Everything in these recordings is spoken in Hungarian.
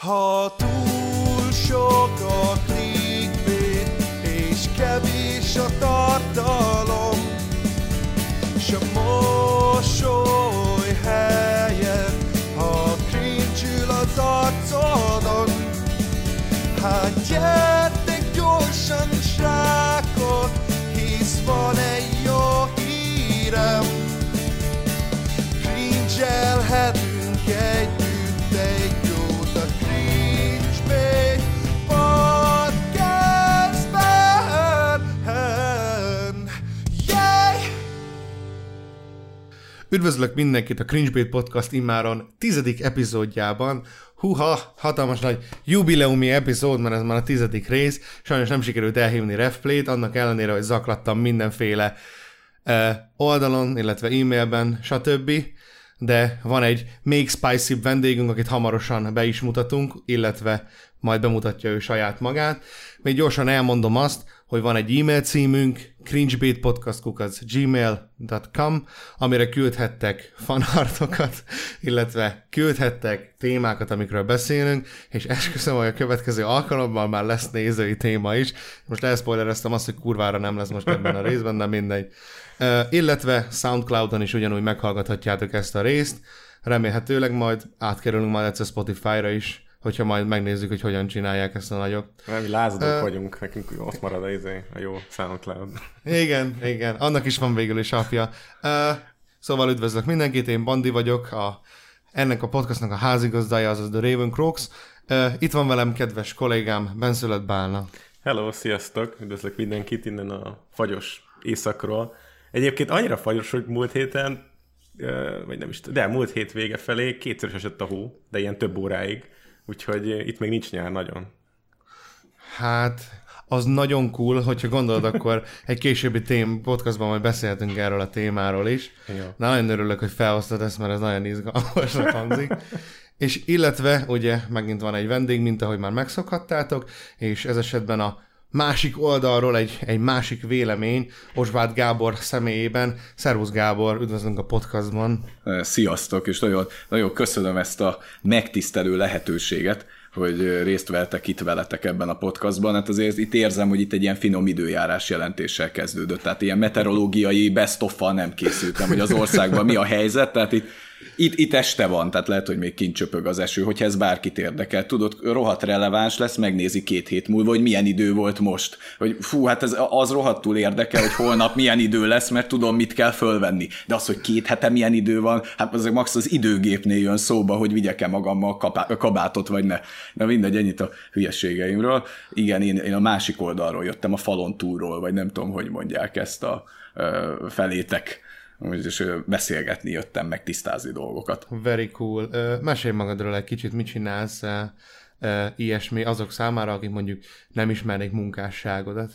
Ha túl sok a clickbait, és kevés a tartalom, s a mosoly helyett, ha cringe-ül az arcodon, hát gyertek gyorsan, srákok, hisz van egy jó hírem, cringe-elhetünk együtt egy jót a CringeBait Podcastben. Yeah! Üdvözlök mindenkit a CringeBait Podcast immáron 10. epizódjában. Húha, hatalmas nagy jubileumi epizód, mert ez már a 10. rész. Sajnos nem sikerült elhívni RevPlay-t, annak ellenére, hogy zaklattam mindenféle oldalon, illetve e-mailben, stb. De van egy még spicy vendégünk, akit hamarosan be is mutatunk, illetve majd bemutatja ő saját magát. Még gyorsan elmondom azt, hogy van egy e-mail címünk, cringebaitpodcast@gmail.com, amire küldhettek fanartokat, illetve küldhettek témákat, amikről beszélünk, és esküszöm, hogy a következő alkalommal már lesz nézői téma is. Most elszpoilereztem azt, hogy kurvára nem lesz most ebben a részben, de mindegy. Illetve SoundCloud-on is ugyanúgy meghallgathatjátok ezt a részt. Remélhetőleg majd átkerülünk majd egyszer Spotify-ra is, hogyha majd megnézzük, hogy hogyan csinálják ezt a nagyok. Nem, lázadók vagyunk, nekünk ott marad a jó SoundCloud. Igen, igen, annak is van végül is apja. Szóval üdvözlök mindenkit, én Bandi vagyok, ennek a podcastnak a házigazdája, azaz The Raven Croaks. Itt van velem kedves kollégám, Ben Szület Bálna. Hello, sziasztok, üdvözlök mindenkit innen a fagyos éjszakról. Egyébként annyira fagyos, hogy múlt héten, vagy nem is tudom, de múlt hét vége felé kétszer esett a hó, de ilyen több óráig. Úgyhogy itt még nincs nyár nagyon. Hát, az nagyon cool, hogyha gondolod, akkor egy későbbi podcastban majd beszélhetünk erről a témáról is. Na, nagyon örülök, hogy felhoztad ezt, mert ez nagyon izgalmasnak hangzik. És illetve, ugye, megint van egy vendég, mint ahogy már megszokhattátok, és ez esetben a másik oldalról egy másik vélemény Osváth Gábor személyében. Szervusz Gábor, üdvözlünk a podcastban. Sziasztok, és nagyon, nagyon köszönöm ezt a megtisztelő lehetőséget, hogy részt vettek itt veletek ebben a podcastban. Hát azért itt érzem, hogy itt egy ilyen finom időjárás jelentéssel kezdődött. Tehát ilyen meteorológiai best of-val nem készültem, hogy az országban mi a helyzet. Tehát itt este van, tehát lehet, hogy még kint csöpög az eső, hogyha ez bárkit érdekel. Tudod, rohadt releváns lesz, megnézi 2 hét múlva, hogy milyen idő volt most. Hogy fú, hát ez az rohadtul érdekel, hogy holnap milyen idő lesz, mert tudom, mit kell fölvenni. De az, hogy 2 hete milyen idő van, hát az max az időgépnél jön szóba, hogy vigyek-e magammal kabátot, vagy ne. Na mindegy, ennyit a hülyeségeimről. Igen, én a másik oldalról jöttem, a falon túlról, vagy nem tudom, hogy mondják ezt a felétek. És beszélgetni jöttem, meg tisztázni dolgokat. Very cool. Mesélj magadról egy kicsit, mit csinálsz ilyesmi azok számára, akik mondjuk nem ismernék munkásságodat?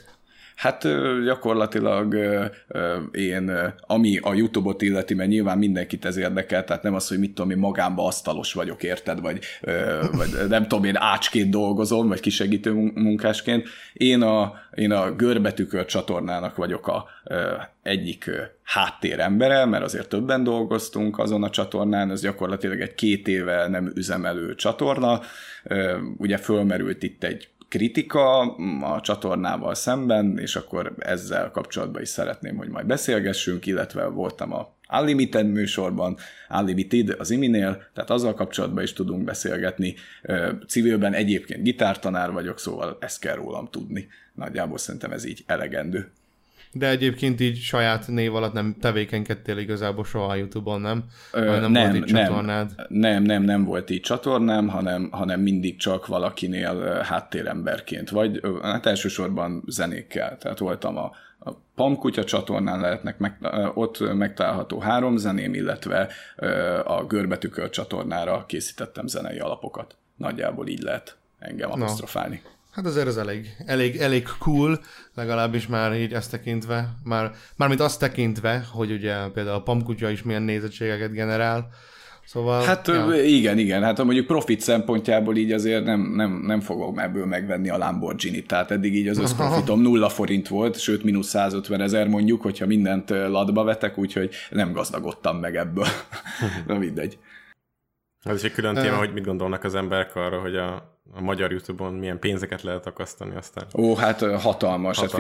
Hát gyakorlatilag én, ami a YouTube-ot illeti, mert nyilván mindenkit ez érdekel, tehát nem az, hogy mit tudom én, magámba asztalos vagyok, érted, vagy nem tudom, én ácsként dolgozom, vagy kisegítő munkásként. Én a görbetükör csatornának vagyok a egyik háttérembere, mert azért többen dolgoztunk azon a csatornán, ez gyakorlatilag egy 2 éve nem üzemelő csatorna. Ugye fölmerült itt egy kritika a csatornával szemben, és akkor ezzel kapcsolatban is szeretném, hogy majd beszélgessünk, illetve voltam a Unlimited műsorban, Unlimited az iminél, tehát azzal kapcsolatban is tudunk beszélgetni. Civilben egyébként gitártanár vagyok, szóval ezt kell rólam tudni. Nagyjából szerintem ez így elegendő. De egyébként így saját név alatt nem tevékenykedtél igazából soha a YouTube-on, nem? Nem volt így csatornád? Nem volt így csatornám, hanem mindig csak valakinél háttéremberként vagy. Hát elsősorban zenékkel. Tehát voltam a Pamkutya csatornán, ott megtalálható 3 zeném, illetve a görbetükör csatornára készítettem zenei alapokat. Nagyjából így lehet engem apostrofálni. No. Hát azért ez elég cool, legalábbis már így ezt tekintve, mármint azt tekintve, hogy ugye például a pamkutya is milyen nézettségeket generál, szóval... Hát ja. igen, hát mondjuk profit szempontjából így azért nem fogok ebből megvenni a Lamborghini-t, tehát eddig így az összprofitom 0 forint volt, sőt mínusz 150 000 mondjuk, hogyha mindent latba vetek, úgyhogy nem gazdagodtam meg ebből, na mindegy. Ez is egy külön téma, hogy mit gondolnak az emberek arra, hogy a magyar YouTube-on milyen pénzeket lehet akasztani aztán. Ó, hát hatalmas. Hát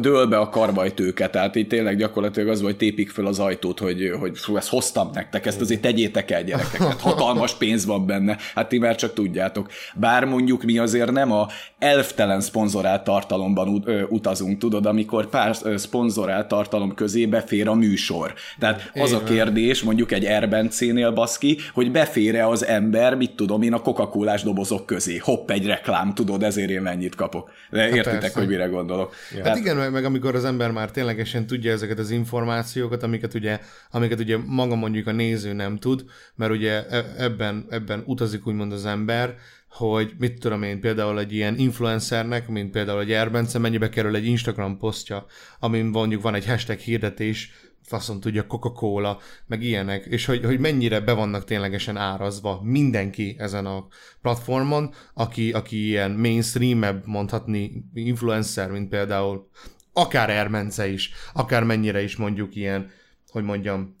dől be a karbajtőket. Tehát így tényleg gyakorlatilag az, hogy tépik föl az ajtót, hogy ezt hoztam nektek, ezt azért tegyétek el, gyerekek. Hát hatalmas pénz van benne. Hát ti már csak tudjátok. Bár mondjuk mi azért nem a elftelen szponzorált tartalomban utazunk, tudod, amikor pár szponzorált tartalom közé befér a műsor. Tehát az a kérdés, mondjuk egy Érbencénél baszki, hogy befér-e az ember, mit tudom én, a Coca-Colás dobozok közé. Hopp, egy reklám, tudod, ezért én mennyit kapok. De értitek, hogy mire gondolok. Ja. Hát igen, meg amikor az ember már ténylegesen tudja ezeket az információkat, amiket ugye maga mondjuk a néző nem tud, mert ugye ebben utazik úgymond az ember, hogy mit tudom én, például egy ilyen influencernek, mint például egy Érbence, mennyibe kerül egy Instagram posztja, amin mondjuk van egy hashtag hirdetés, faszom tudja, Coca-Cola, meg ilyenek, és hogy mennyire be vannak ténylegesen árazva mindenki ezen a platformon, aki ilyen mainstream-ebb mondhatni influencer, mint például akár Érbence is, akár mennyire is mondjuk ilyen, hogy mondjam,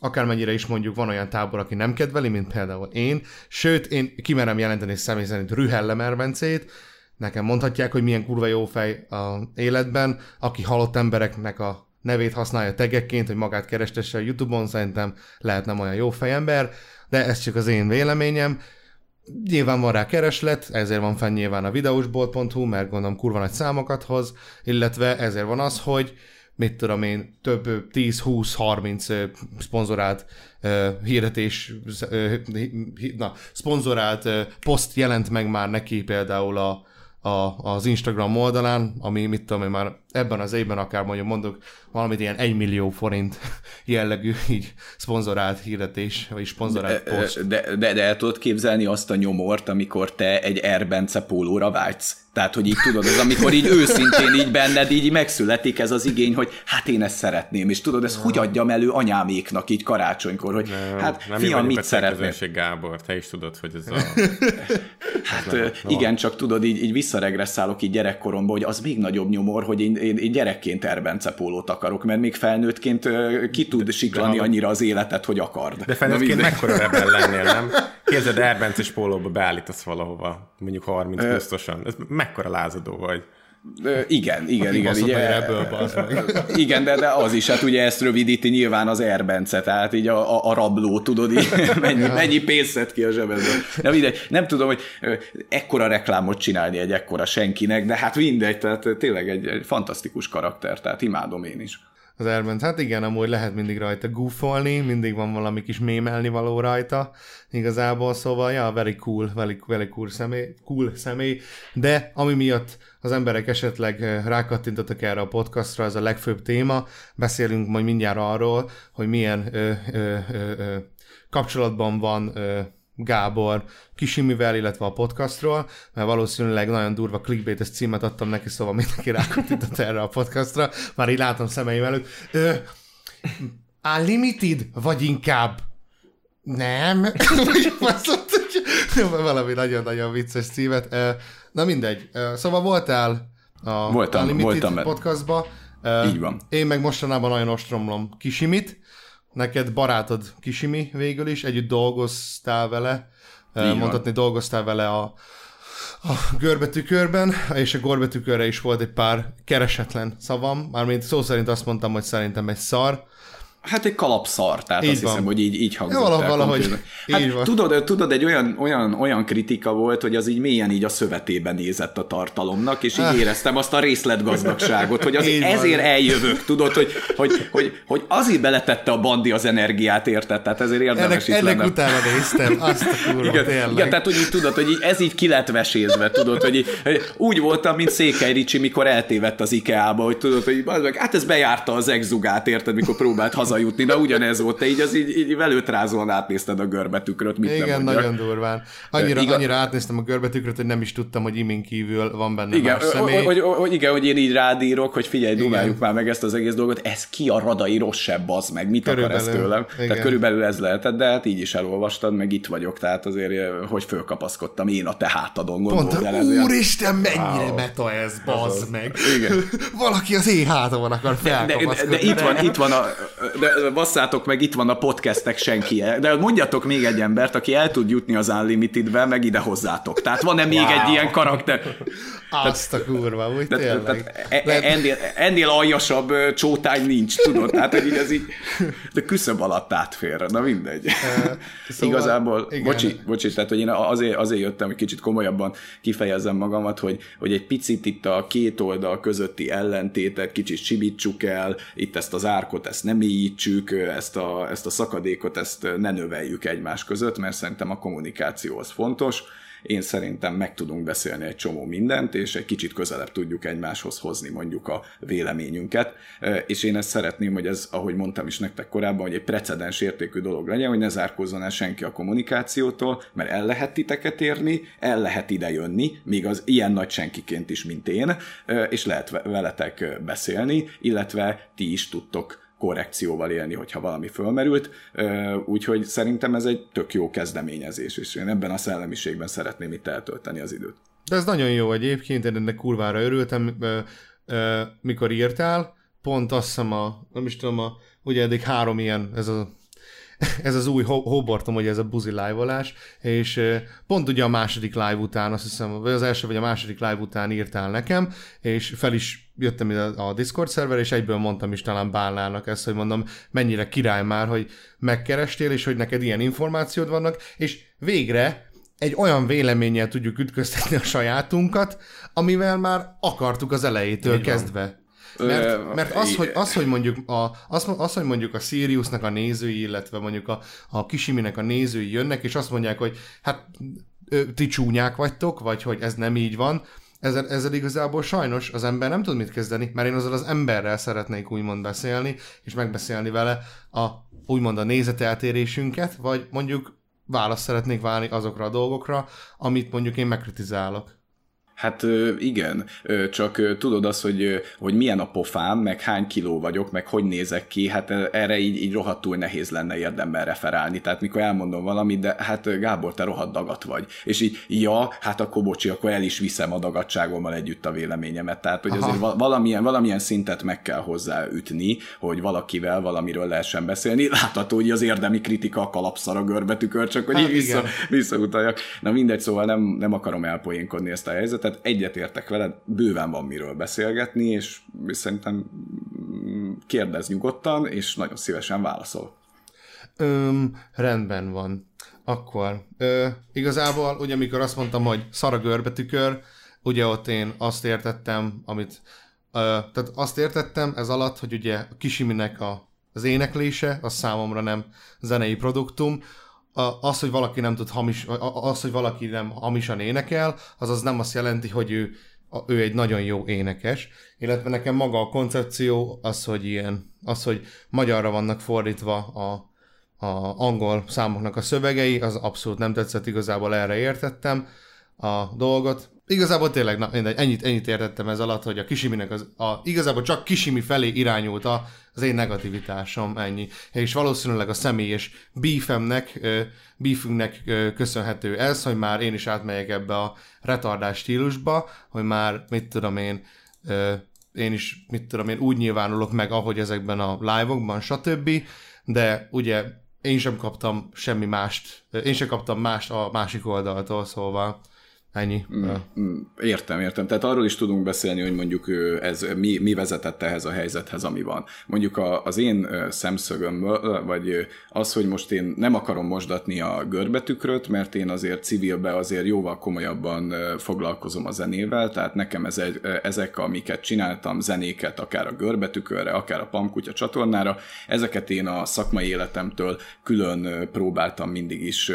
akármennyire is mondjuk van olyan tábor, aki nem kedveli, mint például én, sőt, én kimerem jelenteni személy szerint rühellem Érbencét, nekem mondhatják, hogy milyen kurva jó fej az életben, aki halott embereknek a nevét használja tegekként, hogy magát kerestesse a YouTube-on, szerintem lehet nem olyan jó fejember, de ez csak az én véleményem. Nyilván van rá kereslet, ezért van fenn nyilván a videósbolt.hu, mert gondolom kurva nagy számokat hoz, illetve ezért van az, hogy mit tudom én, több 10-20-30 szponzorált hirdetés, szponzorált poszt jelent meg már neki például az Instagram oldalán, ami mit tudom én, már ebben az évben akár mondjuk valamit ilyen 1 millió forint jellegű így szponzorált hirdetés, vagy szponzorált poszt. De el tudod képzelni azt a nyomort, amikor te egy Érbence pólóra vágysz? Tehát, hogy így tudod, az amikor így őszintén így benned így megszületik ez az igény, hogy hát én ezt szeretném, és tudod, ezt hogy adjam elő anyáméknak így karácsonykor, hogy nem, hát nem fiam, mit szeretnél? Gábor, te is tudod, hogy ez a... Hát igen, csak tudod, így visszaregresszálok így gyerekkoromba, hogy az még nagyobb nyomor, hogy én gyerekként Érbence pólót akarok, mert még felnőttként ki tud siklani annyira az életet, hogy akard. De felnőttként mekkora rebel lennél, nem? Képzeld, Érbence pólóba beállítasz valahova, mondjuk 30-20-osan. Ez mekkora lázadó vagy. Igen. Baszott, igen, de az is, hát ugye ezt rövidíti nyilván az Érbence, tehát így a rabló, tudod, így, mennyi pénzt szed ki a zsebedből. De mindegy, nem tudom, hogy ekkora reklámot csinálni egy ekkora senkinek, de hát mindegy, tehát tényleg egy fantasztikus karakter, tehát imádom én is. Az Érbence, hát igen, amúgy lehet mindig rajta goofolni, mindig van valami kis mémelni való rajta, igazából, szóval, ja, very cool személy, de ami miatt az emberek esetleg rákattintottak erre a podcastra, ez a legfőbb téma, beszélünk majd mindjárt arról, hogy milyen kapcsolatban van Gábor Kisimivel, illetve a podcastról, mert valószínűleg nagyon durva clickbait-es címet adtam neki, szóval mindenki rákattintott erre a podcastra, már így látom szemeim előtt. Unlimited, vagy inkább nem? Valami nagyon-nagyon vicces címet. Na mindegy, szóval voltál a Unlimited podcastba. Így van. Én meg mostanában nagyon ostromlom Kisimit. Neked barátod Kisimi végül is, együtt dolgoztál vele, mondhatni dolgoztál vele a görbetükörben, és a görbetükörre is volt egy pár keresetlen szavam, mármint szó szerint azt mondtam, hogy szerintem egy szar. Hát egy kalapszar, tehát így azt van. Hiszem, hogy így hangzott. Valahogy. Hát tudod, egy olyan kritika volt, hogy az így mélyen így a szövetébe nézett a tartalomnak, és így éreztem azt a részletgazdagságot, hogy azért ezért eljövök, tudod, hogy azért beletette a bandi az energiát, érted? Tehát ezért érdemes itt lennem. Ennek utána néztem, azt a kurva, igen, tehát hogy így tudod, hogy így, ez így ki lett vesézve, tudod, hogy így, úgy voltam, mint Székely Ricsi, mikor eltévedt az IKEA-ba, hogy tudod, hogy hát ez bejárta az egzugát, érted, mikor próbált hazajutni, de ugyanez volt, te így az így velőtrázóan átnézted a görbetükröt, mit igen, nem mondjak. Igen, nagyon durván. Annyira átnéztem a görbetükröt, hogy nem is tudtam, hogy imin kívül van benne igen, más személy. Igen, hogy én így rádírok, hogy figyelj, dumáljuk már meg ezt az egész dolgot, ez ki a radai rosszabb, az meg, mit körülbelül, akar ez tőlem? Igen. Tehát körülbelül ez lehetett, de hát így is elolvastad, meg itt vagyok, tehát azért, hogy fölkapaszkodtam én a te hátadon, gondolod el ezért. Úristen, mennyire meta ez, bazd meg! Igen. Valaki az én hátamon akar felkapaszkodni. De itt van a de basszátok meg, itt van a podcastek senki. De mondjatok még egy embert, aki el tud jutni az Unlimitedbe, meg ide hozzátok. Tehát van-e még egy ilyen karakter? Azt a kurva, úgy tényleg. Ennél aljasabb csótány nincs, tudod? Tehát, hogy így ez így, de küszöb alatt átfér, na mindegy. Szóval, igazából, bocsi, tehát, hogy én azért jöttem, hogy kicsit komolyabban kifejezzem magamat, hogy egy picit itt a két oldal közötti ellentétet kicsit simítsuk el, itt ezt az árkot, ezt ne mélyítsük, ezt a szakadékot, ezt ne növeljük egymás között, mert szerintem a kommunikáció az fontos. Én szerintem meg tudunk beszélni egy csomó mindent, és egy kicsit közelebb tudjuk egymáshoz hozni mondjuk a véleményünket, és én ezt szeretném, hogy ez, ahogy mondtam is nektek korábban, hogy egy precedens értékű dolog legyen, hogy ne zárkózzon el senki a kommunikációtól, mert el lehet titeket érni, el lehet ide jönni, még az ilyen nagy senkiként is, mint én, és lehet veletek beszélni, illetve ti is tudtok korrekcióval élni, hogyha valami fölmerült, úgyhogy szerintem ez egy tök jó kezdeményezés, és én ebben a szellemiségben szeretném itt eltölteni az időt. De ez nagyon jó egyébként, én ennek kurvára örültem, mikor írtál, pont azt hiszem ugye eddig 3 ilyen, ez az új hóbortom, hogy ez a buzi live-olás, és pont ugye a második live után, azt hiszem, vagy az első vagy a második live után írtál nekem, és fel is jöttem ide a Discord szerver, és egyből mondtam is talán Bálnának ezt, hogy mondom, mennyire király már, hogy megkerestél, és hogy neked ilyen információd vannak, és végre egy olyan véleménnyel tudjuk ütköztetni a sajátunkat, amivel már akartuk az elejétől kezdve. Mert hogy mondjuk a Siriusnak a nézői, illetve mondjuk a Kisiminek a nézői jönnek, és azt mondják, hogy hát ti csúnyák vagytok, vagy hogy ez nem így van, ezzel igazából sajnos az ember nem tud mit kezdeni, mert én azzal az emberrel szeretnék úgymond beszélni, és megbeszélni vele úgymond a nézeteltérésünket, vagy mondjuk választ szeretnék válni azokra a dolgokra, amit mondjuk én megkritizálok. Hát igen, csak tudod azt, hogy milyen a pofám, meg hány kiló vagyok, meg hogy nézek ki, hát erre így rohadtul nehéz lenne érdemben referálni. Tehát mikor elmondom valamit, de hát Gábor, te rohadt dagat vagy. És így, hát akkor bocsi, akkor el is viszem a dagadságommal együtt a véleményemet. Tehát, hogy azért valamilyen szintet meg kell hozzáütni, hogy valakivel valamiről lehessen beszélni. Látható, hogy az érdemi kritika a kalapszar, a görbetükör, csak hogy így visszautaljak. Na mindegy, szóval nem akarom elpoénkodni ezt a helyzetet. Tehát egyetértek veled, bőven van miről beszélgetni, és szerintem kérdezz nyugodtan, és nagyon szívesen válaszol. Rendben van. Akkor igazából, ugye amikor azt mondtam, hogy szar a görbetükör, ugye ott én azt értettem, tehát azt értettem ez alatt, hogy ugye a Kisiminek az éneklése, az számomra nem zenei produktum. Az, hogy valaki nem tud hamisan énekel, az nem azt jelenti, hogy ő egy nagyon jó énekes, illetve nekem maga a koncepció az, hogy magyarra vannak fordítva a angol számoknak a szövegei, az abszolút nem tetszett, igazából erre értettem a dolgot. Igazából tényleg ennyit értettem ez alatt, hogy a Kisiminek igazából csak Kisimi felé irányult az én negativitásom, ennyi. És valószínűleg a személyes beefünknek köszönhető ez, hogy már én is átmegyek ebbe a retardás stílusba, hogy már én úgy nyilvánulok meg, ahogy ezekben a live-okban, stb. De ugye én sem kaptam mást a másik oldaltól, szóval... Ennyi. Értem. Tehát arról is tudunk beszélni, hogy mondjuk ez mi vezetett ehhez a helyzethez, ami van. Mondjuk az én szemszögömből, vagy az, hogy most én nem akarom mosdatni a görbetükröt, mert én azért civilben azért jóval komolyabban foglalkozom a zenével, tehát nekem ezek, amiket csináltam, zenéket akár a görbetükörre, akár a Pamkutya csatornára, ezeket én a szakmai életemtől külön próbáltam mindig is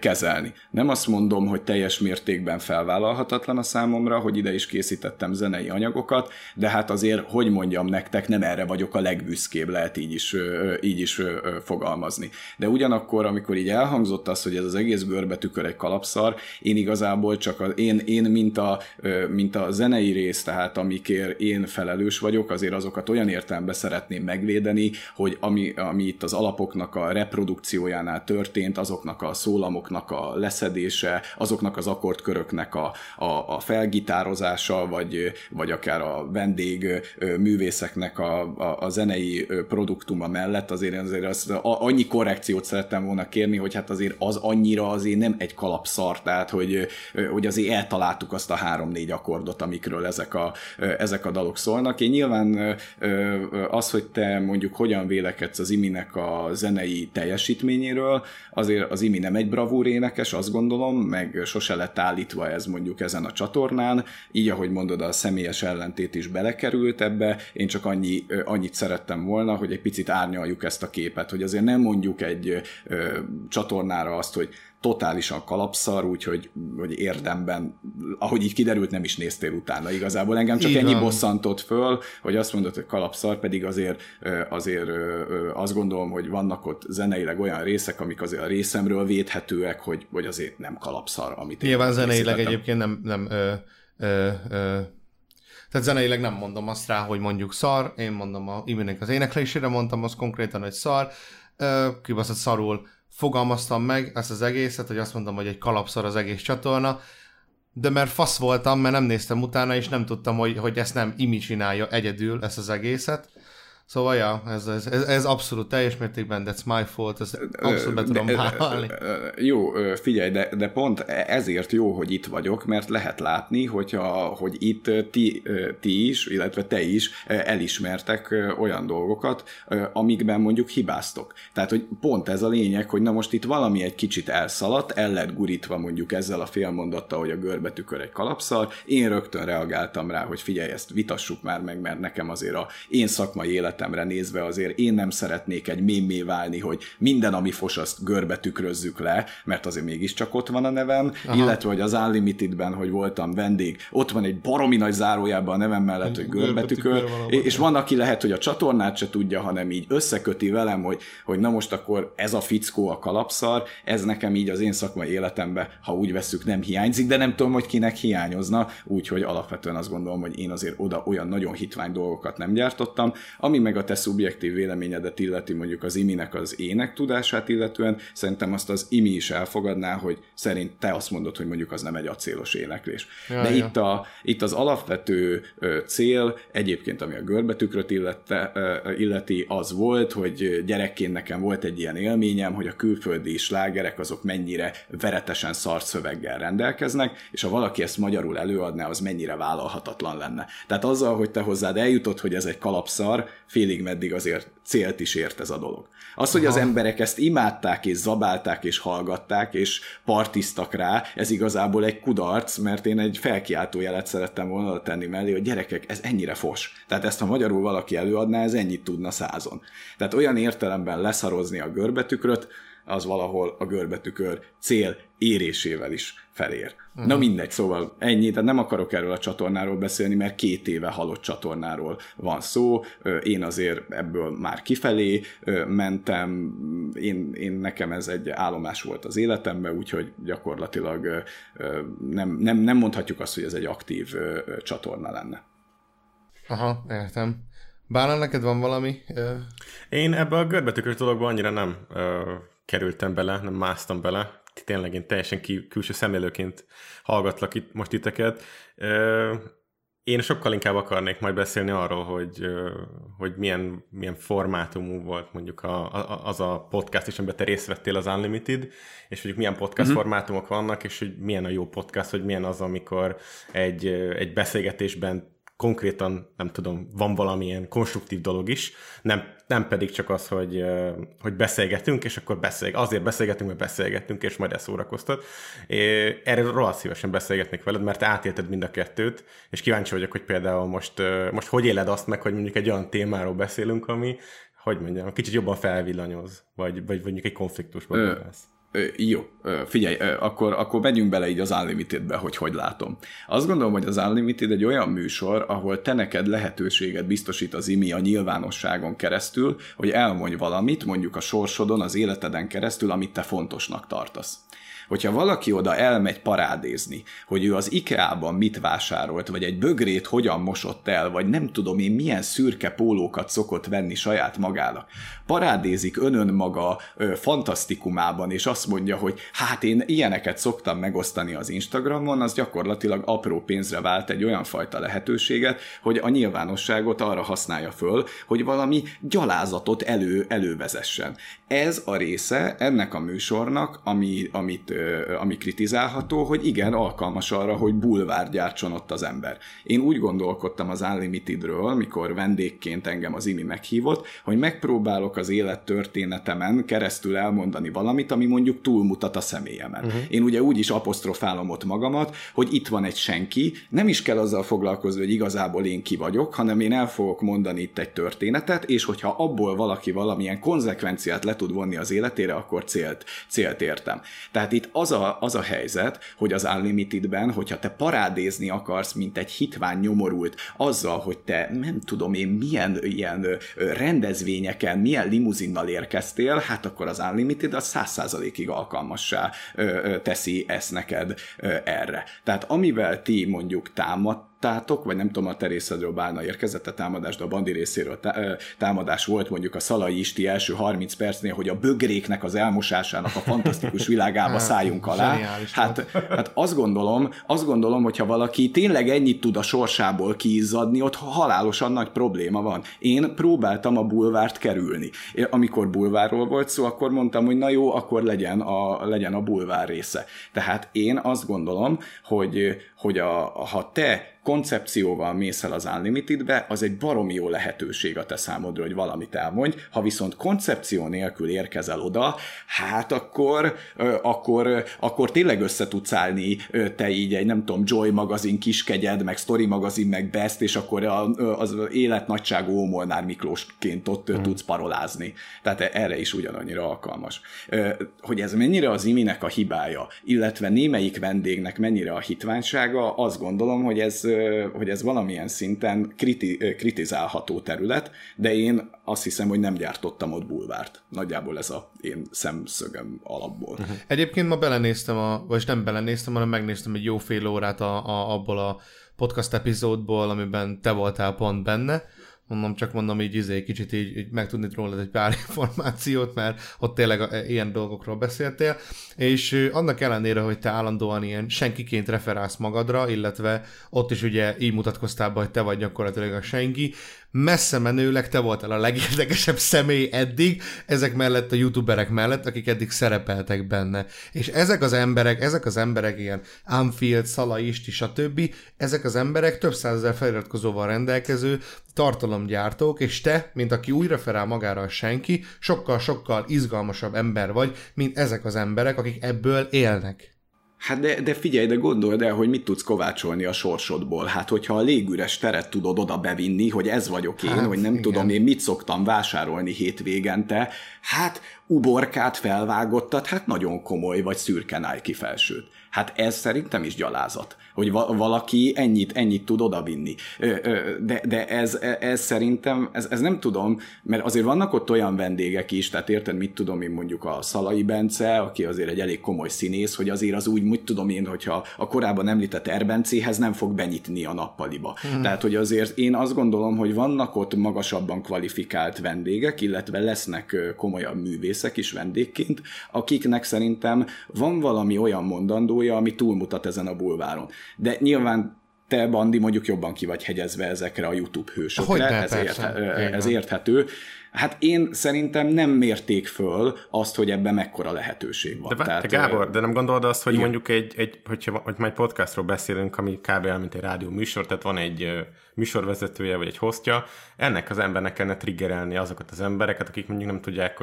kezelni. Nem azt mondom, hogy teljes mértékben felvállalhatatlan a számomra, hogy ide is készítettem zenei anyagokat, de hát azért, hogy mondjam nektek, nem erre vagyok a legbüszkébb, lehet így is fogalmazni. De ugyanakkor, amikor így elhangzott az, hogy ez az egész görbetükör egy kalapszar, én igazából csak mint a zenei rész, tehát amikért én felelős vagyok, azért azokat olyan értelemben szeretném megvédeni, hogy ami itt az alapoknak a reprodukciójánál történt, azoknak a szólamoknak a leszedése, azoknak az akkordkörök köröknek a felgitározása, vagy akár a vendég művészeknek a zenei produktuma mellett azért azt, annyi korrekciót szerettem volna kérni, hogy hát azért az annyira azért nem egy kalapszar, tehát hogy azért eltaláltuk azt a 3-4 akkordot, amikről ezek a dalok szólnak. Én nyilván az, hogy te mondjuk hogyan vélekedsz az Iminek a zenei teljesítményéről, azért az Imi nem egy bravúr énekes, azt gondolom, meg sose lett állítva ez mondjuk ezen a csatornán, így ahogy mondod, a személyes ellentét is belekerült ebbe, én csak annyit szerettem volna, hogy egy picit árnyaljuk ezt a képet, hogy azért nem mondjuk egy csatornára azt, hogy totálisan kalapszar, úgyhogy érdemben, ahogy így kiderült, nem is néztél utána igazából. Engem csak ennyi bosszantott föl, hogy azt mondod, hogy kalapszar, pedig azért azt gondolom, hogy vannak ott zeneileg olyan részek, amik azért a részemről védhetőek, hogy azért nem kalapszar, amit én nyilván zeneileg egyébként nem tehát zeneileg nem mondom azt rá, hogy mondjuk szar, én mondom Iminek az éneklésére mondtam azt konkrétan, hogy szar, kibaszott szarul fogalmaztam meg ezt az egészet, hogy azt mondtam, hogy egy kalapszar az egész csatorna, de mert fasz voltam, mert nem néztem utána, és nem tudtam, hogy ezt nem Imi csinálja egyedül, ezt az egészet. Szóval, ja, ez abszolút teljes mértékben, that's my fault, ezt abszolút be tudom vállalni. Jó, figyelj, de pont ezért jó, hogy itt vagyok, mert lehet látni, hogy itt ti is, illetve te is elismertek olyan dolgokat, amikben mondjuk hibáztok. Tehát, hogy pont ez a lényeg, hogy na most itt valami egy kicsit elszaladt, el lett gurítva mondjuk ezzel a félmondattal, hogy a görbetükör egy kalapszar, én rögtön reagáltam rá, hogy figyelj, ezt vitassuk már meg, mert nekem azért a én szakmai életemre nézve azért én nem szeretnék egy mémmé válni, hogy minden, ami fos, azt görbe tükrözzük le, mert azért mégiscsak ott van a nevem, aha, illetve hogy az Unlimitedben, hogy voltam vendég, ott van egy baromi nagy zárójában a nevem mellett, hogy görbetükör, és van, aki lehet, hogy a csatornát se tudja, hanem így összeköti velem, hogy na most akkor ez a fickó a kalapszar, ez nekem így az én szakmai életemben, ha úgy vesszük, nem hiányzik, de nem tudom, hogy kinek hiányozna, úgyhogy alapvetően azt gondolom, hogy én azért oda olyan nagyon hitvány dolgokat nem gyártottam. Ami meg a te szubjektív véleményedet illeti, mondjuk az Iminek az énektudását illetően, szerintem azt az Imi is elfogadná, hogy szerint te azt mondod, hogy mondjuk az nem egy acélos éneklés. Ja, de ja. Itt az alapvető cél, egyébként ami a görbetükröt illeti, az volt, hogy gyerekként nekem volt egy ilyen élményem, hogy a külföldi slágerek azok mennyire veretesen szart szöveggel rendelkeznek, és ha valaki ezt magyarul előadná, az mennyire vállalhatatlan lenne. Tehát azzal, hogy te hozzád eljutott, hogy ez egy kalapszar, félig meddig azért célt is ért ez a dolog. Az, hogy az emberek ezt imádták, és zabálták, és hallgatták, és partiztak rá, ez igazából egy kudarc, mert én egy felkiáltó jelet szerettem volna tenni mellé, hogy gyerekek, ez ennyire fos. Tehát ezt, ha magyarul valaki előadná, ez ennyit tudna 100-on. Tehát olyan értelemben leszarozni a görbetükröt, az valahol a görbetükör cél érésével is felér. Uh-huh. Na mindegy, szóval ennyi, tehát nem akarok erről a csatornáról beszélni, mert 2 éve halott csatornáról van szó, én azért ebből már kifelé mentem, én nekem ez egy állomás volt az életemben, úgyhogy gyakorlatilag nem mondhatjuk azt, hogy ez egy aktív csatorna lenne. Aha, értem. Bálna, neked van valami? Én ebbe a görbetükör dologba annyira nem kerültem bele, nem másztam bele. Tényleg én teljesen külső szemlélőként hallgatlak itt, most titeket. Én sokkal inkább akarnék majd beszélni arról, hogy milyen formátumú volt mondjuk az a podcast is, amiben te részt vettél, az Unlimited, és hogy milyen podcast formátumok vannak, és hogy milyen a jó podcast, hogy milyen az, amikor egy beszélgetésben konkrétan, nem tudom, van valamilyen konstruktív dolog is, nem pedig csak az, hogy beszélgetünk, és akkor azért beszélgetünk, mert beszélgetünk, és majd elszórakoztat. Erről rohadt szívesen beszélgetnék veled, mert te átélted mind a kettőt, és kíváncsi vagyok, hogy például most hogy éled azt meg, hogy mondjuk egy olyan témáról beszélünk, ami, hogy mondjam, kicsit jobban felvillanyoz, vagy mondjuk egy konfliktusban lesz. Jó, figyelj, akkor megyünk bele így az Unlimitedbe, hogy látom. Azt gondolom, hogy az Unlimited egy olyan műsor, ahol te neked lehetőséget biztosít az Imi a nyilvánosságon keresztül, hogy elmondj valamit, mondjuk a sorsodon, az életeden keresztül, amit te fontosnak tartasz. Hogyha valaki oda elmegy parádézni, hogy ő az IKEA-ban mit vásárolt, vagy egy bögrét hogyan mosott el, vagy nem tudom én milyen szürke pólókat szokott venni saját magának, parádézik önön maga fantasztikumában, és azt mondja, hogy hát én ilyeneket szoktam megosztani az Instagramon, az gyakorlatilag apró pénzre vált egy olyan fajta lehetőséget, hogy a nyilvánosságot arra használja föl, hogy valami gyalázatot elővezessen. Ez a része ennek a műsornak, ami kritizálható, hogy igen, alkalmas arra, hogy bulvár gyártson ott az ember. Én úgy gondolkodtam az Unlimitedről, mikor vendégként engem az Imi meghívott, hogy megpróbálok az élettörténetemen keresztül elmondani valamit, ami mondjuk túlmutat a személyemen. Uh-huh. Én ugye úgy is apostrofálom ott magamat, hogy itt van egy senki, nem is kell azzal foglalkozni, hogy igazából én ki vagyok, hanem én el fogok mondani itt egy történetet, és hogyha abból valaki valamilyen konzekvenciát le tud vonni az életére, akkor célt értem. Tehát itt az a helyzet, hogy az Unlimitedben, hogyha te parádézni akarsz, mint egy hitvány nyomorult, azzal, hogy te nem tudom én milyen ilyen rendezvényeken, milyen limuzinnal érkeztél, hát akkor az Unlimited az 100%-ig alkalmassá teszi ezt neked erre. Tehát amivel ti mondjuk támadtátok, vagy nem tudom, a te részedről Bálna érkezett a támadás, de a Bandi részéről támadás volt mondjuk a Szalai Isti első 30 percnél, hogy a bögréknek az elmosásának a fantasztikus világába szálljunk alá. Hát azt gondolom, hogyha valaki tényleg ennyit tud a sorsából kiizzadni, ott halálosan nagy probléma van. Én próbáltam a bulvárt kerülni. Amikor bulvárról volt szó, akkor mondtam, hogy na jó, akkor legyen a bulvár része. Tehát én azt gondolom, hogy ha te koncepcióval mész el az Unlimitedbe, az egy baromi jó lehetőség a te számodra, hogy valamit elmondj. Ha viszont koncepció nélkül érkezel oda, hát akkor tényleg össze tudsz állni te így egy, nem tudom, Joy magazin kiskegyed, meg Story magazin, meg Best, és akkor az életnagyságú Ómolnár Miklósként ott tudsz parolázni. Tehát erre is ugyanannyira alkalmas. Hogy ez mennyire az Iminek a hibája, illetve némelyik vendégnek mennyire a hitványsága, azt gondolom, hogy ez valamilyen szinten kritizálható terület, de én azt hiszem, hogy nem gyártottam ott bulvárt. Nagyjából ez a én szemszögem alapból. Egyébként ma belenéztem, hanem megnéztem egy jó fél órát abból a podcast epizódból, amiben te voltál pont benne. Mondom így kicsit így megtudni rólad egy pár információt, mert ott tényleg ilyen dolgokról beszéltél, és annak ellenére, hogy te állandóan ilyen senkiként referálsz magadra, illetve ott is ugye így mutatkoztál be, hogy te vagy gyakorlatilag a senki, messze menőleg te voltál a legérdekesebb személy eddig, ezek mellett a youtuberek mellett, akik eddig szerepeltek benne. És ezek az emberek ilyen Anfield, Szalai Isti, stb. Ezek az emberek több százezer feliratkozóval rendelkező tartalomgyártók, és te, mint aki úgy referál magára a senki, sokkal-sokkal izgalmasabb ember vagy, mint ezek az emberek, akik ebből élnek. Hát de figyelj, de gondold el, hogy mit tudsz kovácsolni a sorsodból. Hát hogyha a légüres teret tudod oda bevinni, hogy ez vagyok én, hát, vagy nem igen. Tudom én mit szoktam vásárolni hétvégente, hát uborkát felvágottad, hát nagyon komoly, vagy szürke Nike felsőt. Hát ez szerintem is gyalázat, hogy valaki ennyit tud odavinni. De ez szerintem, ez nem tudom, mert azért vannak ott olyan vendégek is, tehát érted, mit tudom én mondjuk a Szalai Bence, aki azért egy elég komoly színész, hogy azért az úgy, mit tudom én, hogyha a korábban említett Érbencéhez nem fog benyitni a nappaliba. Hmm. Tehát, hogy azért én azt gondolom, hogy vannak ott magasabban kvalifikált vendégek, illetve lesznek komolyabb művészek is vendégként, akiknek szerintem van valami olyan mondandója, ami túlmutat ezen a bulváron. De nyilván te, Bandi, mondjuk jobban ki vagy hegyezve ezekre a YouTube hősökre, ez érthető. Hát én szerintem nem mérték föl azt, hogy ebben mekkora lehetőség van. De tehát, Gábor, de nem gondolod azt, hogy igen. Mondjuk hogyha majd podcastról beszélünk, ami kb. Mint egy rádió műsor, tehát van egy műsorvezetője vagy egy hostja, ennek az embernek kellene triggerelni azokat az embereket, akik mondjuk nem tudják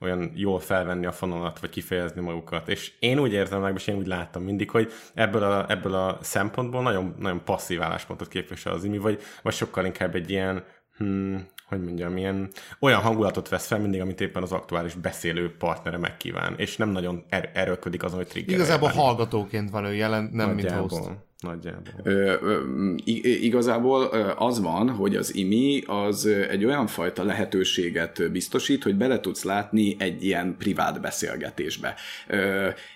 olyan jól felvenni a fonalat, vagy kifejezni magukat. És én úgy érzem meg, és én úgy láttam mindig, hogy ebből a szempontból nagyon, nagyon passzív álláspontot képvisel az Imi, vagy sokkal inkább egy ilyen olyan hangulatot vesz fel mindig, amit éppen az aktuális beszélő partnere megkíván, és nem nagyon erőlködik azon, hogy triggerelni. Igazából hallgatóként van ő jelen, nem mint host. Nagyjából. Igazából az van, hogy az IMI az egy olyan fajta lehetőséget biztosít, hogy bele tudsz látni egy ilyen privát beszélgetésbe.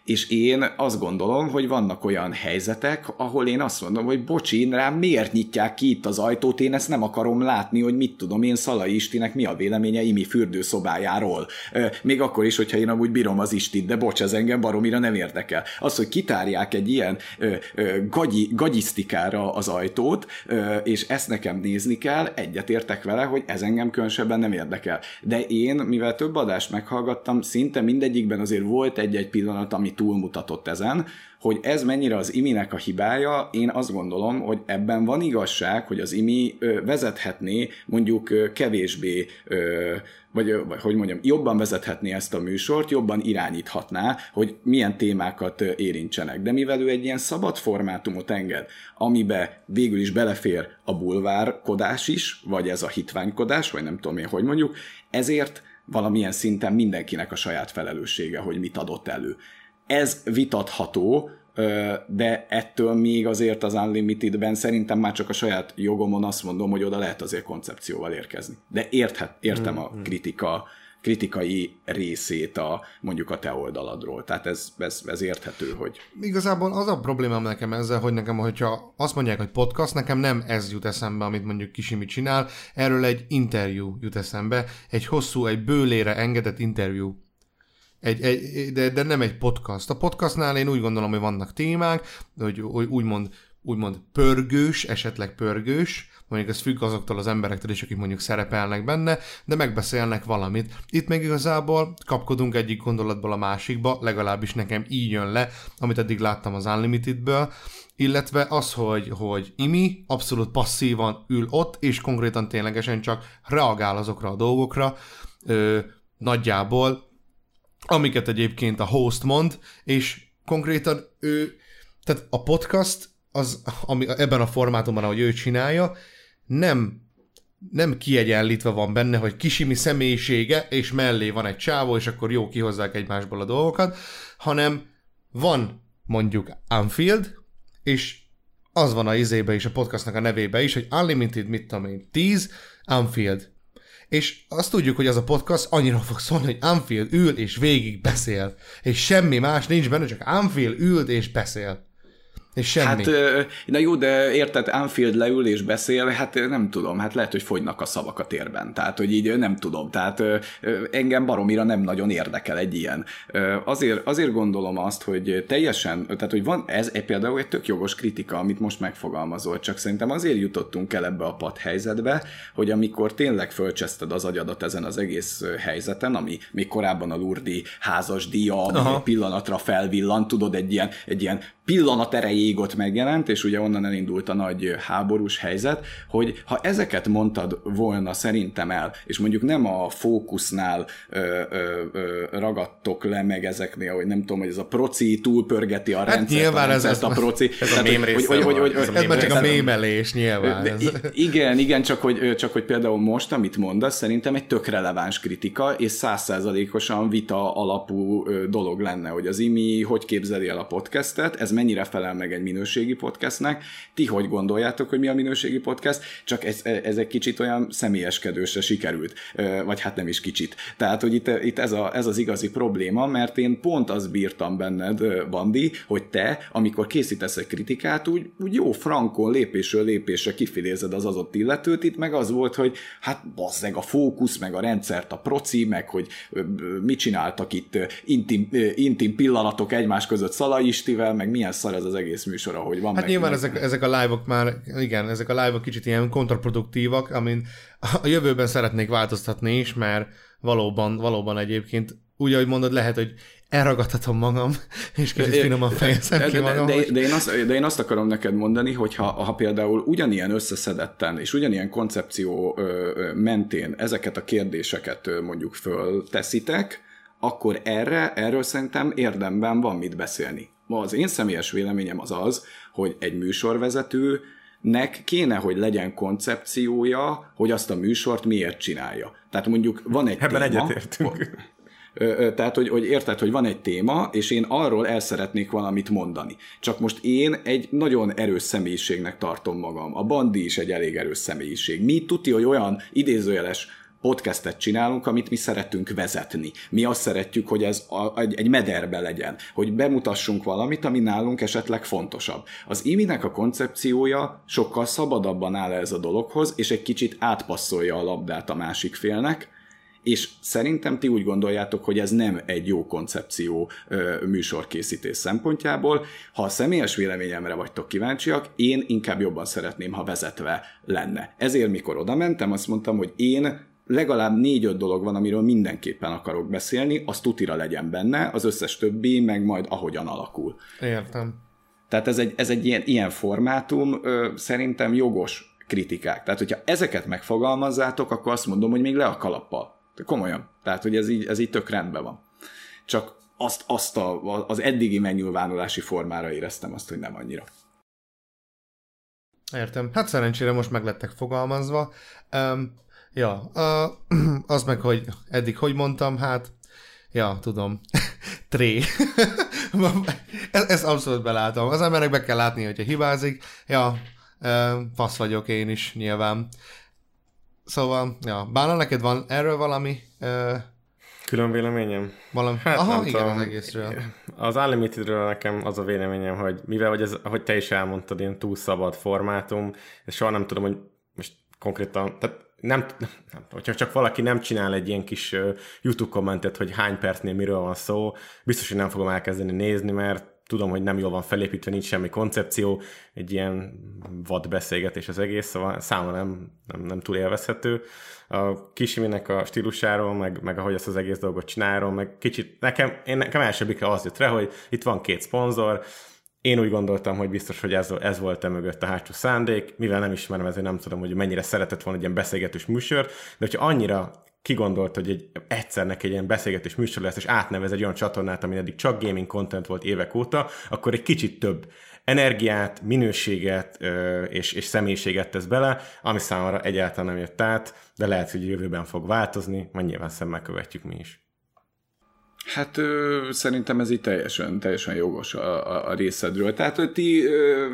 És én azt gondolom, hogy vannak olyan helyzetek, ahol én azt mondom, hogy bocsin, rám miért nyitják ki itt az ajtót, én ezt nem akarom látni, hogy mit tudom én Szalai Istinek mi a véleménye IMI fürdőszobájáról. Még akkor is, hogyha én amúgy bírom az Istit, de bocs, ez engem baromira nem érdekel. Az, hogy kitárják egy ilyen gagyisztikára az ajtót, és ezt nekem nézni kell, egyetértek vele, hogy ez engem különösebben nem érdekel. De én, mivel több adást meghallgattam, szinte mindegyikben azért volt egy-egy pillanat, ami túlmutatott ezen, hogy ez mennyire az IMI-nek a hibája, én azt gondolom, hogy ebben van igazság, hogy az IMI vezethetné mondjuk kevésbé, vagy hogy mondjam, jobban vezethetné ezt a műsort, jobban irányíthatná, hogy milyen témákat érintsenek. De mivel ő egy ilyen szabad formátumot enged, amibe végül is belefér a bulvárkodás is, vagy ez a hitványkodás, vagy nem tudom én, hogy mondjuk, ezért valamilyen szinten mindenkinek a saját felelőssége, hogy mit adott elő. Ez vitatható, de ettől még azért az Unlimitedben szerintem már csak a saját jogomon azt mondom, hogy oda lehet azért koncepcióval érkezni. De értem a kritikai részét a, mondjuk a te oldaladról. Tehát ez érthető, hogy... Igazából az a problémám nekem ezzel, hogy nekem, hogyha azt mondják, hogy podcast, nekem nem ez jut eszembe, amit mondjuk Kisimi csinál, erről egy interjú jut eszembe, egy hosszú, egy bőlére engedett interjú. De nem egy podcast. A podcastnál én úgy gondolom, hogy vannak témák, hogy úgymond pörgős, esetleg pörgős, mondjuk ez függ azoktól az emberektől is, akik mondjuk szerepelnek benne, de megbeszélnek valamit. Itt még igazából kapkodunk egyik gondolatból a másikba, legalábbis nekem így jön le, amit eddig láttam az Unlimitedből, illetve az, hogy IMI abszolút passzívan ül ott, és konkrétan ténylegesen csak reagál azokra a dolgokra, nagyjából, amiket egyébként a host mond, és konkrétan ő, tehát a podcast, az, ami ebben a formátumban, ahogy ő csinálja, nem kiegyenlítve van benne, hogy Kisimi személyisége, és mellé van egy csávó, és akkor jó kihozzák egymásból a dolgokat, hanem van mondjuk Anfield, és az van a izébe is, a podcastnak a nevébe is, hogy Unlimited, mit tudom én, 10, Anfield. És azt tudjuk, hogy az a podcast annyira fog szólni, hogy Anfield ül és végig beszél. És semmi más nincs benne, csak Anfield ült és beszél. És semmi. Hát, na jó, de érted, Anfield leül és beszél, hát nem tudom, hát lehet, hogy fogynak a szavak a térben. Tehát, hogy így nem tudom. Tehát engem baromira nem nagyon érdekel egy ilyen. Azért gondolom azt, hogy teljesen, tehát, hogy van ez például egy tök jogos kritika, amit most megfogalmazol, csak szerintem azért jutottunk el ebbe a padhelyzetbe, hogy amikor tényleg fölcseszted az agyadat ezen az egész helyzeten, ami még korábban a lurdi házas díja pillanatra felvillant, tudod, egy ilyen pillanat erejéig ott megjelent, és ugye onnan elindult a nagy háborús helyzet, hogy ha ezeket mondtad volna szerintem el, és mondjuk nem a fókusznál ragadtok le meg ezeknél, hogy nem tudom, hogy ez a proci túlpörgeti a rendszert. Nyilván ez a proci. Ez a mém része. Ez már csak a mémelés, nyilván. Igen, csak hogy például most, amit mondasz, szerintem egy tök releváns kritika, és 100%-osan vita alapú dolog lenne, hogy az IMI hogy képzeli el a podcastet, ez mennyire felel meg egy minőségi podcastnek, ti hogy gondoljátok, hogy mi a minőségi podcast, csak ez egy kicsit olyan személyeskedősre sikerült, vagy hát nem is kicsit. Tehát, hogy itt ez az igazi probléma, mert én pont azt bírtam benned, Bandi, hogy te, amikor készítesz egy kritikát, úgy jó frankon lépésről lépésre kifilézed az adott illetőt, itt meg az volt, hogy hát bazzeg a fókusz, meg a rendszert, a proci, meg hogy mit csináltak itt intim pillanatok egymás között Szalai Istivel, meg milyen szar ez az egész műsor, ahogy van. Hát meg nyilván ezek a live-ok már, igen, ezek a live-ok kicsit ilyen kontraproduktívak, amin a jövőben szeretnék változtatni is, mert valóban egyébként úgy, ahogy mondod, lehet, hogy elragadhatom magam, és kicsit finoman fejezem ki magam. De én azt akarom neked mondani, hogy ha például ugyanilyen összeszedetten és ugyanilyen koncepció mentén ezeket a kérdéseket mondjuk fölteszitek, akkor erről szerintem érdemben van mit beszélni. Ma az én személyes véleményem az, hogy egy műsorvezetőnek kéne, hogy legyen koncepciója, hogy azt a műsort miért csinálja. Tehát mondjuk van egy téma... Ebben egyetértünk. Tehát, hogy érted, hogy van egy téma, és én arról el szeretnék valamit mondani. Csak most én egy nagyon erős személyiségnek tartom magam. A Bandi is egy elég erős személyiség. Mi tuti, hogy olyan idézőjeles podcastet csinálunk, amit mi szeretünk vezetni. Mi azt szeretjük, hogy ez egy mederbe legyen, hogy bemutassunk valamit, ami nálunk esetleg fontosabb. Az iminek a koncepciója sokkal szabadabban áll ez a dologhoz, és egy kicsit átpasszolja a labdát a másik félnek, és szerintem ti úgy gondoljátok, hogy ez nem egy jó koncepció műsorkészítés szempontjából. Ha a személyes véleményemre vagytok kíváncsiak, én inkább jobban szeretném, ha vezetve lenne. Ezért mikor oda mentem, azt mondtam, hogy én legalább 4-5 dolog van, amiről mindenképpen akarok beszélni, az tutira legyen benne, az összes többi meg majd ahogyan alakul. Értem. Tehát ez egy ilyen formátum, szerintem jogos kritikák. Tehát, hogyha ezeket megfogalmazzátok, akkor azt mondom, hogy még le a kalappal. Komolyan. Tehát, hogy ez így tök rendben van. Csak az eddigi megnyilvánulási formára éreztem azt, hogy nem annyira. Értem. Hát szerencsére most meg lettek fogalmazva. Az meg, hogy eddig hogy mondtam, hát, ja, tudom, tré. Ezt abszolút belátom. Az emberekbe kell látni, hogyha hibázik. Ja, fasz vagyok én is, nyilván. Szóval, ja, Bálna, neked van erről valami? Külön véleményem? Valami? Hát, aha, igen, az egészről. Az Unlimitedről nekem az a véleményem, hogy mivel, hogy ez, ahogy te is elmondtad, ilyen túl szabad formátum, és soha nem tudom, hogy most konkrétan, tehát nem, hogyha csak valaki nem csinál egy ilyen kis YouTube kommentet, hogy hány percnél miről van szó, biztos, hogy nem fogom elkezdeni nézni, mert tudom, hogy nem jól van felépítve, nincs semmi koncepció, egy ilyen vad beszélgetés az egész, szóval számomra nem túl élvezhető. A Kisiminek a stílusáról, meg ahogy azt az egész dolgot csinálom, meg kicsit nekem elsőbbikre az jött rá, hogy itt van 2 szponzor, én úgy gondoltam, hogy biztos, hogy ez volt mögött a hátsó szándék, mivel nem ismerem, ezért nem tudom, hogy mennyire szeretett volna egy ilyen beszélgetős műsor, de hogyha annyira kigondolt, hogy egyszer neki egy ilyen beszélgetős műsor lesz, és átnevez egy olyan csatornát, ami eddig csak gaming content volt évek óta, akkor egy kicsit több energiát, minőséget és személyiséget tesz bele, ami számomra egyáltalán nem jött át, de lehet, hogy jövőben fog változni, majd nyilván szemmel követjük mi is. Hát szerintem ez így teljesen jogos a részedről. Tehát hogy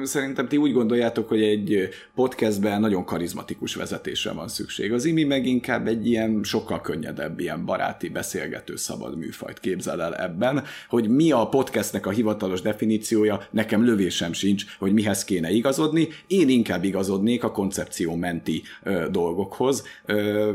szerintem ti úgy gondoljátok, hogy egy podcastben nagyon karizmatikus vezetésre van szükség. Az imi meg inkább egy ilyen sokkal könnyedebb, ilyen baráti, beszélgető, szabad műfajt képzel el ebben, hogy mi a podcastnek a hivatalos definíciója, nekem lövésem sincs, hogy mihez kéne igazodni. Én inkább igazodnék a koncepció menti dolgokhoz,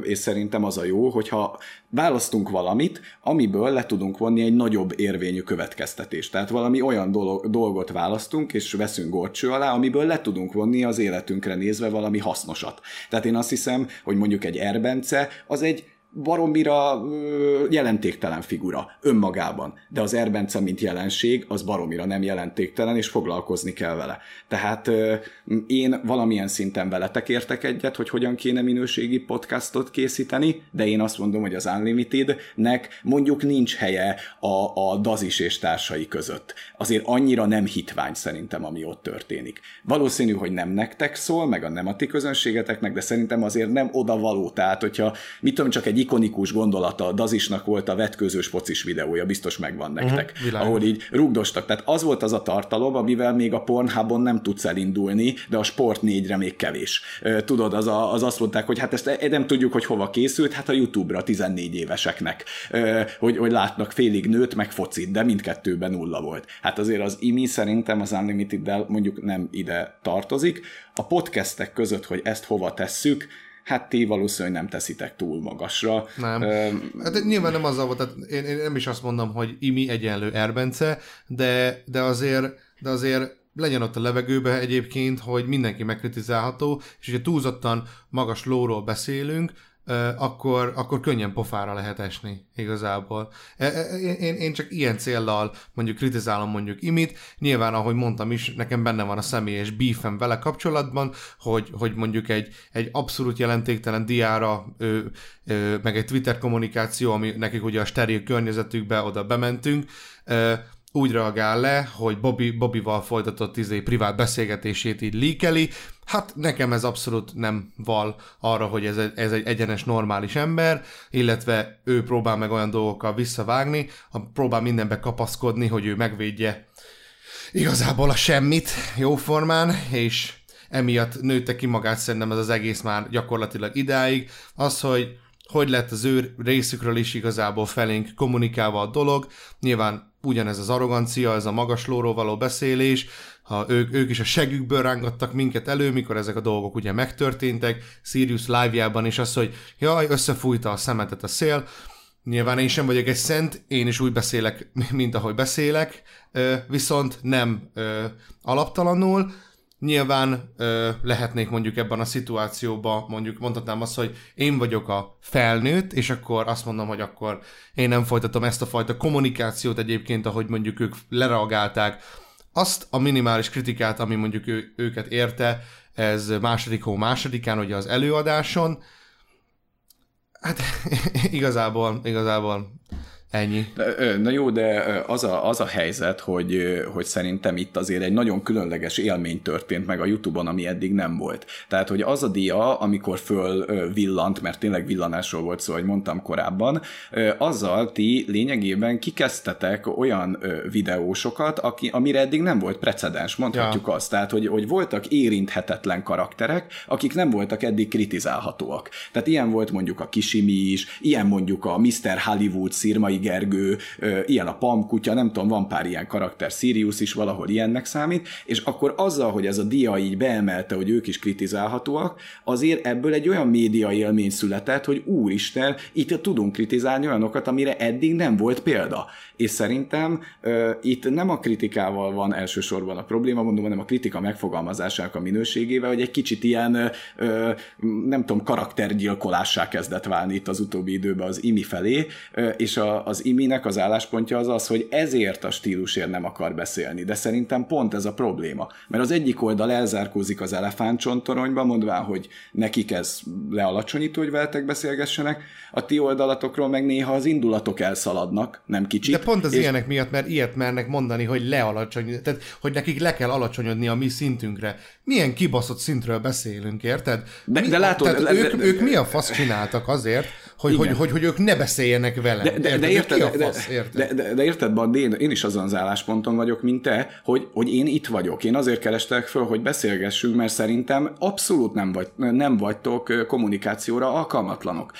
és szerintem az a jó, hogyha választunk valamit, amiből le tudunk vonni egy nagyobb érvényű következtetést. Tehát valami olyan dolgot választunk, és veszünk gorcső alá, amiből le tudunk vonni az életünkre nézve valami hasznosat. Tehát én azt hiszem, hogy mondjuk egy Érbence, az egy baromira jelentéktelen figura önmagában, de az Érbence, mint jelenség, az baromira nem jelentéktelen, és foglalkozni kell vele. Tehát én valamilyen szinten veletek értek egyet, hogy hogyan kéne minőségi podcastot készíteni, de én azt mondom, hogy az Unlimitednek mondjuk nincs helye a Dazis és társai között. Azért annyira nem hitvány szerintem, ami ott történik. Valószínű, hogy nem nektek szól, meg a nem a ti közönségeteknek, de szerintem azért nem oda való. Tehát, hogyha mit tudom, csak egy ikonikus gondolata, a Dazisnak volt a vetkőzős focis videója, biztos megvan nektek, ahol így rugdostak. Tehát az volt az a tartalom, amivel még a Pornhubon nem tudsz elindulni, de a Sport 4-re még kevés. Tudod, az azt mondták, hogy hát ezt nem tudjuk, hogy hova készült, hát a YouTube-ra 14 éveseknek, hogy látnak félig nőt, meg focit, de mindkettőben 0 volt. Hát azért az imi szerintem az Unlimited-del mondjuk nem ide tartozik. A podcastek között, hogy ezt hova tesszük, hát ti valószínűleg nem teszitek túl magasra. Nem. Hát nyilván nem azzal volt, tehát én nem is azt mondom, hogy imi egyenlő Érbence, de azért legyen ott a levegőbe egyébként, hogy mindenki megkritizálható, és hogyha túlzottan magas lóról beszélünk, akkor könnyen pofára lehet esni igazából. Én csak ilyen céllal mondjuk kritizálom mondjuk imit, nyilván ahogy mondtam is, nekem benne van a személyes beefem vele kapcsolatban, hogy mondjuk egy abszolút jelentéktelen diára, meg egy Twitter kommunikáció, ami nekik ugye a steril környezetükbe oda bementünk, úgy reagál le, hogy Bobbyval folytatott privát beszélgetését így líkeli. Hát nekem ez abszolút nem val arra, hogy ez egy egyenes, normális ember, illetve ő próbál meg olyan dolgokkal visszavágni, próbál mindenbe kapaszkodni, hogy ő megvédje igazából a semmit jóformán, és emiatt nőtte ki magát szerintem ez az egész már gyakorlatilag idáig. Az, hogy lett az ő részükről is igazából felénk kommunikálva a dolog, nyilván ugyanez az arrogancia, ez a magaslóról való beszélés, ha ők is a segükből rángattak minket elő, mikor ezek a dolgok ugye megtörténtek, Sirius live-jában is az, hogy jaj, összefújta a szemetet a szél, nyilván én sem vagyok egy szent, én is úgy beszélek, mint ahogy beszélek, viszont nem alaptalanul, nyilván lehetnék mondjuk ebben a szituációban, mondjuk mondhatnám azt, hogy én vagyok a felnőtt, és akkor azt mondom, hogy akkor én nem folytatom ezt a fajta kommunikációt egyébként, ahogy mondjuk ők lereagálták. Azt a minimális kritikát, ami mondjuk őket érte, ez második hó másodikán, ugye az előadáson, hát igazából ennyi. Na jó, de az a helyzet, hogy szerintem itt azért egy nagyon különleges élmény történt meg a YouTube-on, ami eddig nem volt. Tehát, hogy az a dia, amikor fölvillant, mert tényleg villanásról volt szó, ahogy mondtam korábban, azzal ti lényegében kikezdtetek olyan videósokat, amire eddig nem volt precedens, mondhatjuk azt. Tehát, hogy voltak érinthetetlen karakterek, akik nem voltak eddig kritizálhatóak. Tehát ilyen volt mondjuk a Kisimi is, ilyen mondjuk a Mr. Hollywood, Szirmay Gergő, ilyen a Pamkutya, nem tudom, van pár ilyen karakter, Sirius is valahol ilyennek számít, és akkor azzal, hogy ez a dia így beemelte, hogy ők is kritizálhatóak, azért ebből egy olyan média élmény született, hogy úristen, itt tudunk kritizálni olyanokat, amire eddig nem volt példa. És szerintem itt nem a kritikával van elsősorban a probléma, mondom, hanem a kritika megfogalmazásának a minőségével, hogy egy kicsit ilyen, nem tudom, karaktergyilkolássá kezdett válni itt az utóbbi időben az IMI felé, és az IMI-nek az álláspontja az az, hogy ezért a stílusért nem akar beszélni, de szerintem pont ez a probléma. Mert az egyik oldal elzárkózik az elefántcsontoronyba, mondván, hogy nekik ez lealacsonyító, hogy veletek beszélgessenek, a ti oldalatokról meg néha az indulatok elszaladnak, nem kicsit. De pont az ilyenek miatt, mert ilyet mernek mondani, hogy lealacsony, tehát hogy nekik le kell alacsonyodni a mi szintünkre. Milyen kibaszott szintről beszélünk, érted? De látod, tehát ők mi a fasz csináltak azért, hogy ők ne beszéljenek velem. De érted, Bandi, én is azon az állásponton vagyok, mint te, hogy én itt vagyok. Én azért kerestek föl, hogy beszélgessünk, mert szerintem abszolút nem vagytok kommunikációra alkalmatlanok.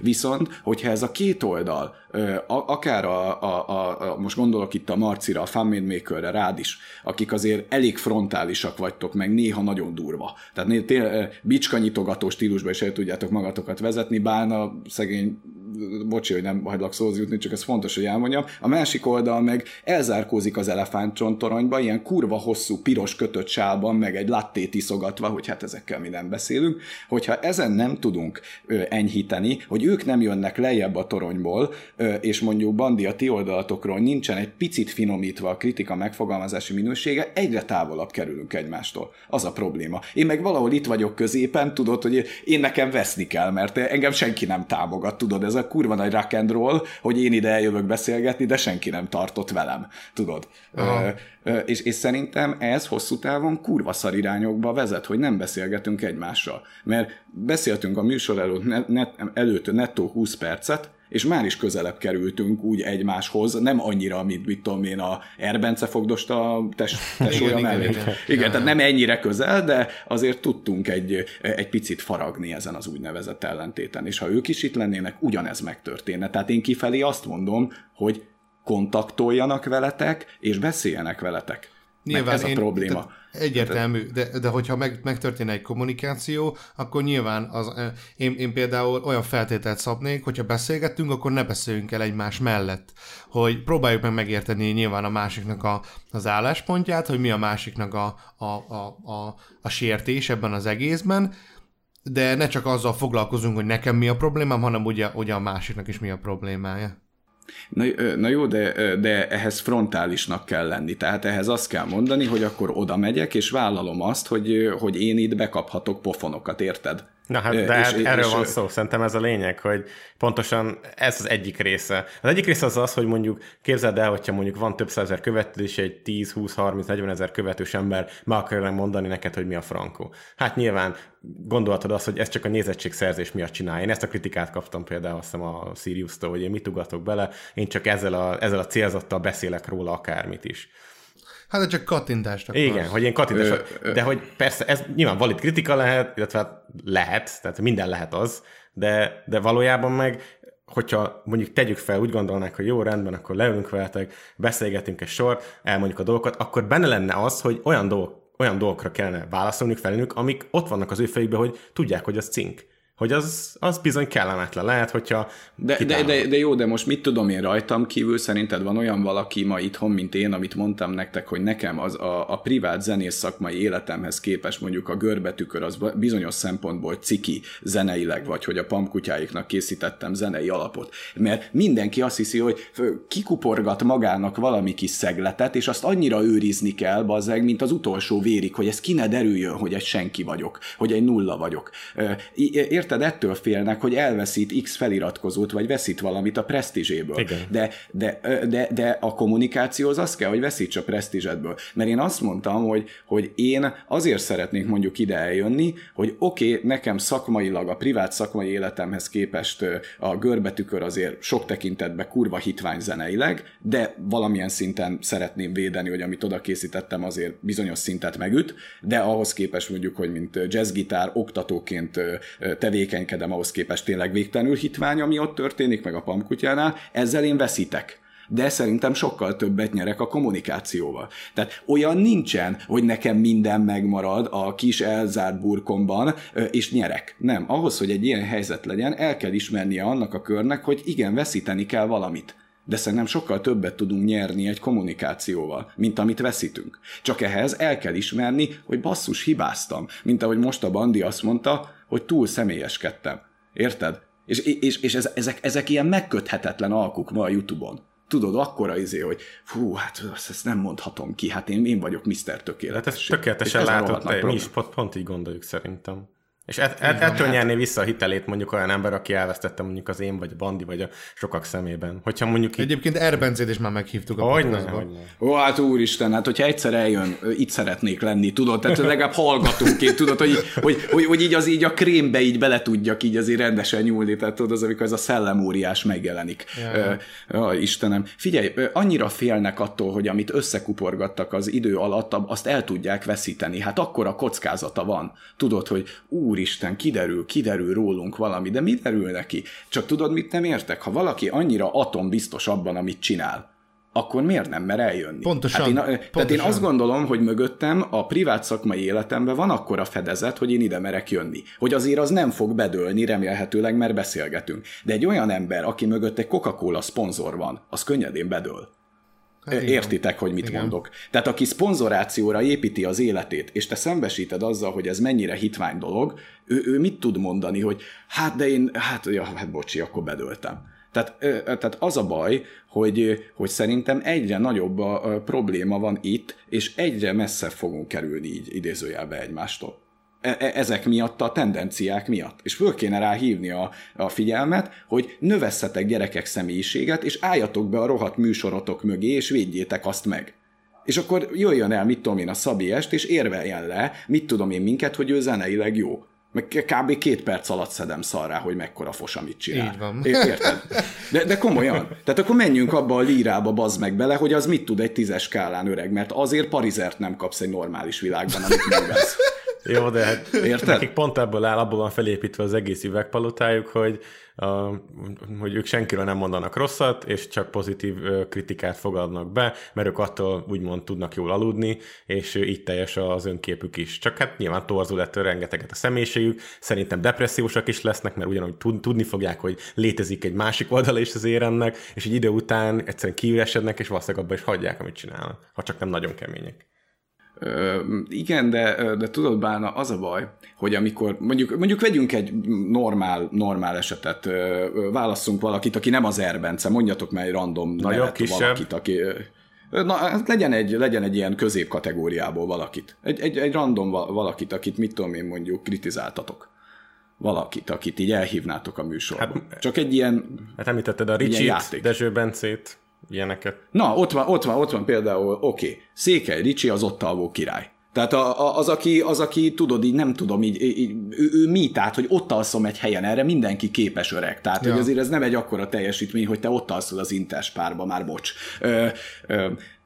Viszont, hogyha ez a két oldal, akár most gondolok itt a Marcira, a Fanmade Makerre, rád is, akik azért elég frontálisak vagytok, meg néha nagyon durva. Tehát bicskanyitogató stílusban is el tudjátok magatokat vezetni, Bálna szegény, bocsi, hogy nem hagylak szóhoz jutni, csak ez fontos, hogy elmondjam. A másik oldal meg elzárkózik az elefántcsontoronyba, ilyen kurva hosszú piros kötött sálban, meg egy lattét iszogatva, hogy hát ezekkel mi nem beszélünk. Hogyha ezen nem tudunk enyhíteni, hogy ők nem jönnek lejjebb a toronyból, és mondjuk Bandi, a ti oldalatokról nincsen egy picit finomítva a kritika megfogalmazási minősége, egyre távolabb kerülünk egymástól. Az a probléma. Én meg valahol itt vagyok középen, tudod, hogy én nekem veszni kell, mert engem senki nem támogat, tudod, ez a kurva nagy rock and roll, hogy én ide eljövök beszélgetni, de senki nem tartott velem, tudod. És szerintem ez hosszú távon kurva szar irányokba vezet, hogy nem beszélgetünk egymással. Mert beszéltünk a műsor előtt nettó 20 percet, és már is közelebb kerültünk úgy egymáshoz, nem annyira, mint mit tudom én, a Érbence fogdost a tesója mellé. Igen, tehát nem ennyire közel, de azért tudtunk egy picit faragni ezen az úgynevezett ellentéten, és ha ők is itt lennének, ugyanez megtörténne. Tehát én kifelé azt mondom, hogy kontaktoljanak veletek, és beszéljenek veletek. Nyilván ez a probléma. Egyértelmű, de hogyha megtörténne egy kommunikáció, akkor nyilván én például olyan feltételt szabnék, hogyha beszélgettünk, akkor ne beszéljünk el egymás mellett, hogy próbáljuk meg megérteni nyilván a másiknak az álláspontját, hogy mi a másiknak a sértés ebben az egészben, de ne csak azzal foglalkozunk, hogy nekem mi a problémám, hanem ugye a másiknak is mi a problémája. Na jó, de ehhez frontálisnak kell lenni, tehát ehhez azt kell mondani, hogy akkor oda megyek, és vállalom azt, hogy én itt bekaphatok pofonokat, érted? Na hát, de hát erről van szó. Szerintem ez a lényeg, hogy pontosan ez az egyik része. Az egyik része az az, hogy mondjuk képzeld el, hogyha mondjuk van több százezer követő, és egy 10, 20, 30, 40 ezer követős ember meg akarja mondani neked, hogy mi a frankó. Hát nyilván gondolhatod azt, hogy ez csak a nézettségszerzés miatt csinálja. Én ezt a kritikát kaptam például azt hiszem a Siriustól, hogy én mit ugatok bele, én csak ezzel a célzattal beszélek róla akármit is. Hát ez csak kattintásra. Igen, hogy én kattintásra. De hogy persze, ez nyilván valid kritika lehet, illetve lehet, tehát minden lehet az, de valójában meg, hogyha mondjuk tegyük fel, úgy gondolnák, hogy jó, rendben, akkor leülünk veletek, beszélgetünk egy sort, elmondjuk a dolgokat, akkor benne lenne az, hogy olyan dolgokra kellene válaszolniuk felünk, amik ott vannak az ő fejükben, hogy tudják, hogy az cink. Hogy az bizony kellemetlen lehet, hogyha... De jó, de most mit tudom én rajtam kívül, szerinted van olyan valaki ma itthon, mint én, amit mondtam nektek, hogy nekem az a privát zenész szakmai életemhez képest mondjuk a görbetükör az bizonyos szempontból ciki zeneileg, vagy hogy a pamkutyáiknak készítettem zenei alapot. Mert mindenki azt hiszi, hogy kikuporgat magának valami kis szegletet, és azt annyira őrizni kell, bazzeg, mint az utolsó vérig, hogy ez ki ne derüljön, hogy egy senki vagyok, hogy egy nulla vagyok. Érted, ettől félnek, hogy elveszít X feliratkozót, vagy veszít valamit a presztízséből. De a kommunikációhoz az kell, hogy veszíts a presztízsedből. Mert én azt mondtam, hogy én azért szeretnék mondjuk ide eljönni, hogy oké, nekem szakmailag, a privát szakmai életemhez képest a görbetükör azért sok tekintetben kurva hitvány zeneileg, de valamilyen szinten szeretném védeni, hogy amit oda készítettem, azért bizonyos szintet megüt, de ahhoz képest mondjuk, hogy mint jazzgitár oktatóként tevékenykedem, ahhoz képest tényleg végtelenül hitvány, ami ott történik, meg a pamkutyánál, ezzel én veszítek. De szerintem sokkal többet nyerek a kommunikációval. Tehát olyan nincsen, hogy nekem minden megmarad a kis elzárt burkomban, és nyerek. Nem, ahhoz, hogy egy ilyen helyzet legyen, el kell ismernie annak a körnek, hogy igen, veszíteni kell valamit. De szerintem sokkal többet tudunk nyerni egy kommunikációval, mint amit veszítünk. Csak ehhez el kell ismerni, hogy basszus, hibáztam. Mint ahogy most a Bandi azt mondta, hogy túl személyeskedtem. Érted? És ezek ilyen megköthetetlen alkuk ma a YouTube-on. Tudod, akkora hogy fú, hát ezt nem mondhatom ki, hát én vagyok Mr. Tökéletes. Hát tökéletesen látod, mi is pont így gondoljuk szerintem. És ettől nyerné vissza a hitelét mondjuk olyan ember, aki elvesztette mondjuk az én, vagy a Bandi, vagy a sokak szemében. Hogyha mondjuk... Egyébként Érbencét is már meghívtuk. Hogyne. Ó, hát úristen, hát hogyha egyszer eljön, itt szeretnék lenni, tudod, tehát legalább hallgatóként, tudod, hogy így az így a krémbe így bele tudjak így azért rendesen nyúlni, tehát tudod, az amikor ez a szellemóriás megjelenik. Istenem, figyelj, annyira félnek attól, hogy amit összekuporgattak az idő alatt, azt el tudják veszíteni. Hát akkora kockázata van. Tudod, hogy Úristen, kiderül rólunk valami, de mi derül neki? Csak tudod, mit nem értek? Ha valaki annyira atombiztos abban, amit csinál, akkor miért nem mer eljönni? Pontosan. Hát pontosan. Tehát én azt gondolom, hogy mögöttem a privát szakmai életemben van akkora fedezet, hogy én ide merek jönni. Hogy azért az nem fog bedőlni, remélhetőleg, mert beszélgetünk. De egy olyan ember, aki mögött egy Coca-Cola szponzor van, az könnyedén bedől. Értitek, hogy mit mondok. Tehát aki szponzorációra építi az életét, és te szembesíted azzal, hogy ez mennyire hitvány dolog, ő mit tud mondani, hogy bocsi, akkor bedőltem. Tehát az a baj, hogy szerintem egyre nagyobb a probléma van itt, és egyre messzebb fogunk kerülni így idézőjelbe egymástól. Ezek miatt, a tendenciák miatt. És föl kéne rá hívni a figyelmet, hogy növesszetek gyerekek személyiséget, és álljatok be a rohadt műsorotok mögé, és védjétek azt meg. És akkor jöjjön el, mit tudom én, a Szabi Est, és érveljen le, mit tudom én minket, hogy ő zeneileg jó. Meg kb. 2 perc alatt szedem szarrá, hogy mekkora fos, amit csinál. Így van. Érted? De komolyan. Tehát akkor menjünk abba a lírába, bazd meg bele, hogy az mit tud egy 10-es skálán, öreg, mert azért parizert nem kapsz egy normális világban, amit megvesz. Jó, de hát nekik pont ebből áll, abból van felépítve az egész üvegpalotájuk, hogy ők senkiről nem mondanak rosszat, és csak pozitív kritikát fogadnak be, mert ők attól úgymond tudnak jól aludni, és így teljes az önképük is. Csak hát nyilván torzul ettől rengeteget a személyiségük, szerintem depressziósak is lesznek, mert ugyanúgy tudni fogják, hogy létezik egy másik oldala is az éremnek, és egy idő után egyszerűen kiüresednek, és valószínűleg abba is hagyják, amit csinálnak, ha csak nem nagyon kemények. Igen, de tudod, Bálna, az a baj, hogy amikor mondjuk vegyünk egy normál esetet, válasszunk valakit, aki nem az Érbence, mondjatok már egy random nevet valakit, aki... legyen egy ilyen középkategóriából valakit. Egy random valakit, akit mit tudom én mondjuk kritizáltatok. valakit, akit így elhívnátok a műsorban. Hát, csak egy ilyen... Hát említetted a Ricsit, Dezső Bencét, ilyeneket. Na, ott van például, oké, Székely Ricsi az ott alvó király. Tehát az, aki tudod, így nem tudom, így ő mi, tehát, hogy ott alszom egy helyen, erre mindenki képes öreg. Tehát, ja, hogy azért ez nem egy akkora teljesítmény, hogy te ott alszol az Interspárba, már bocs.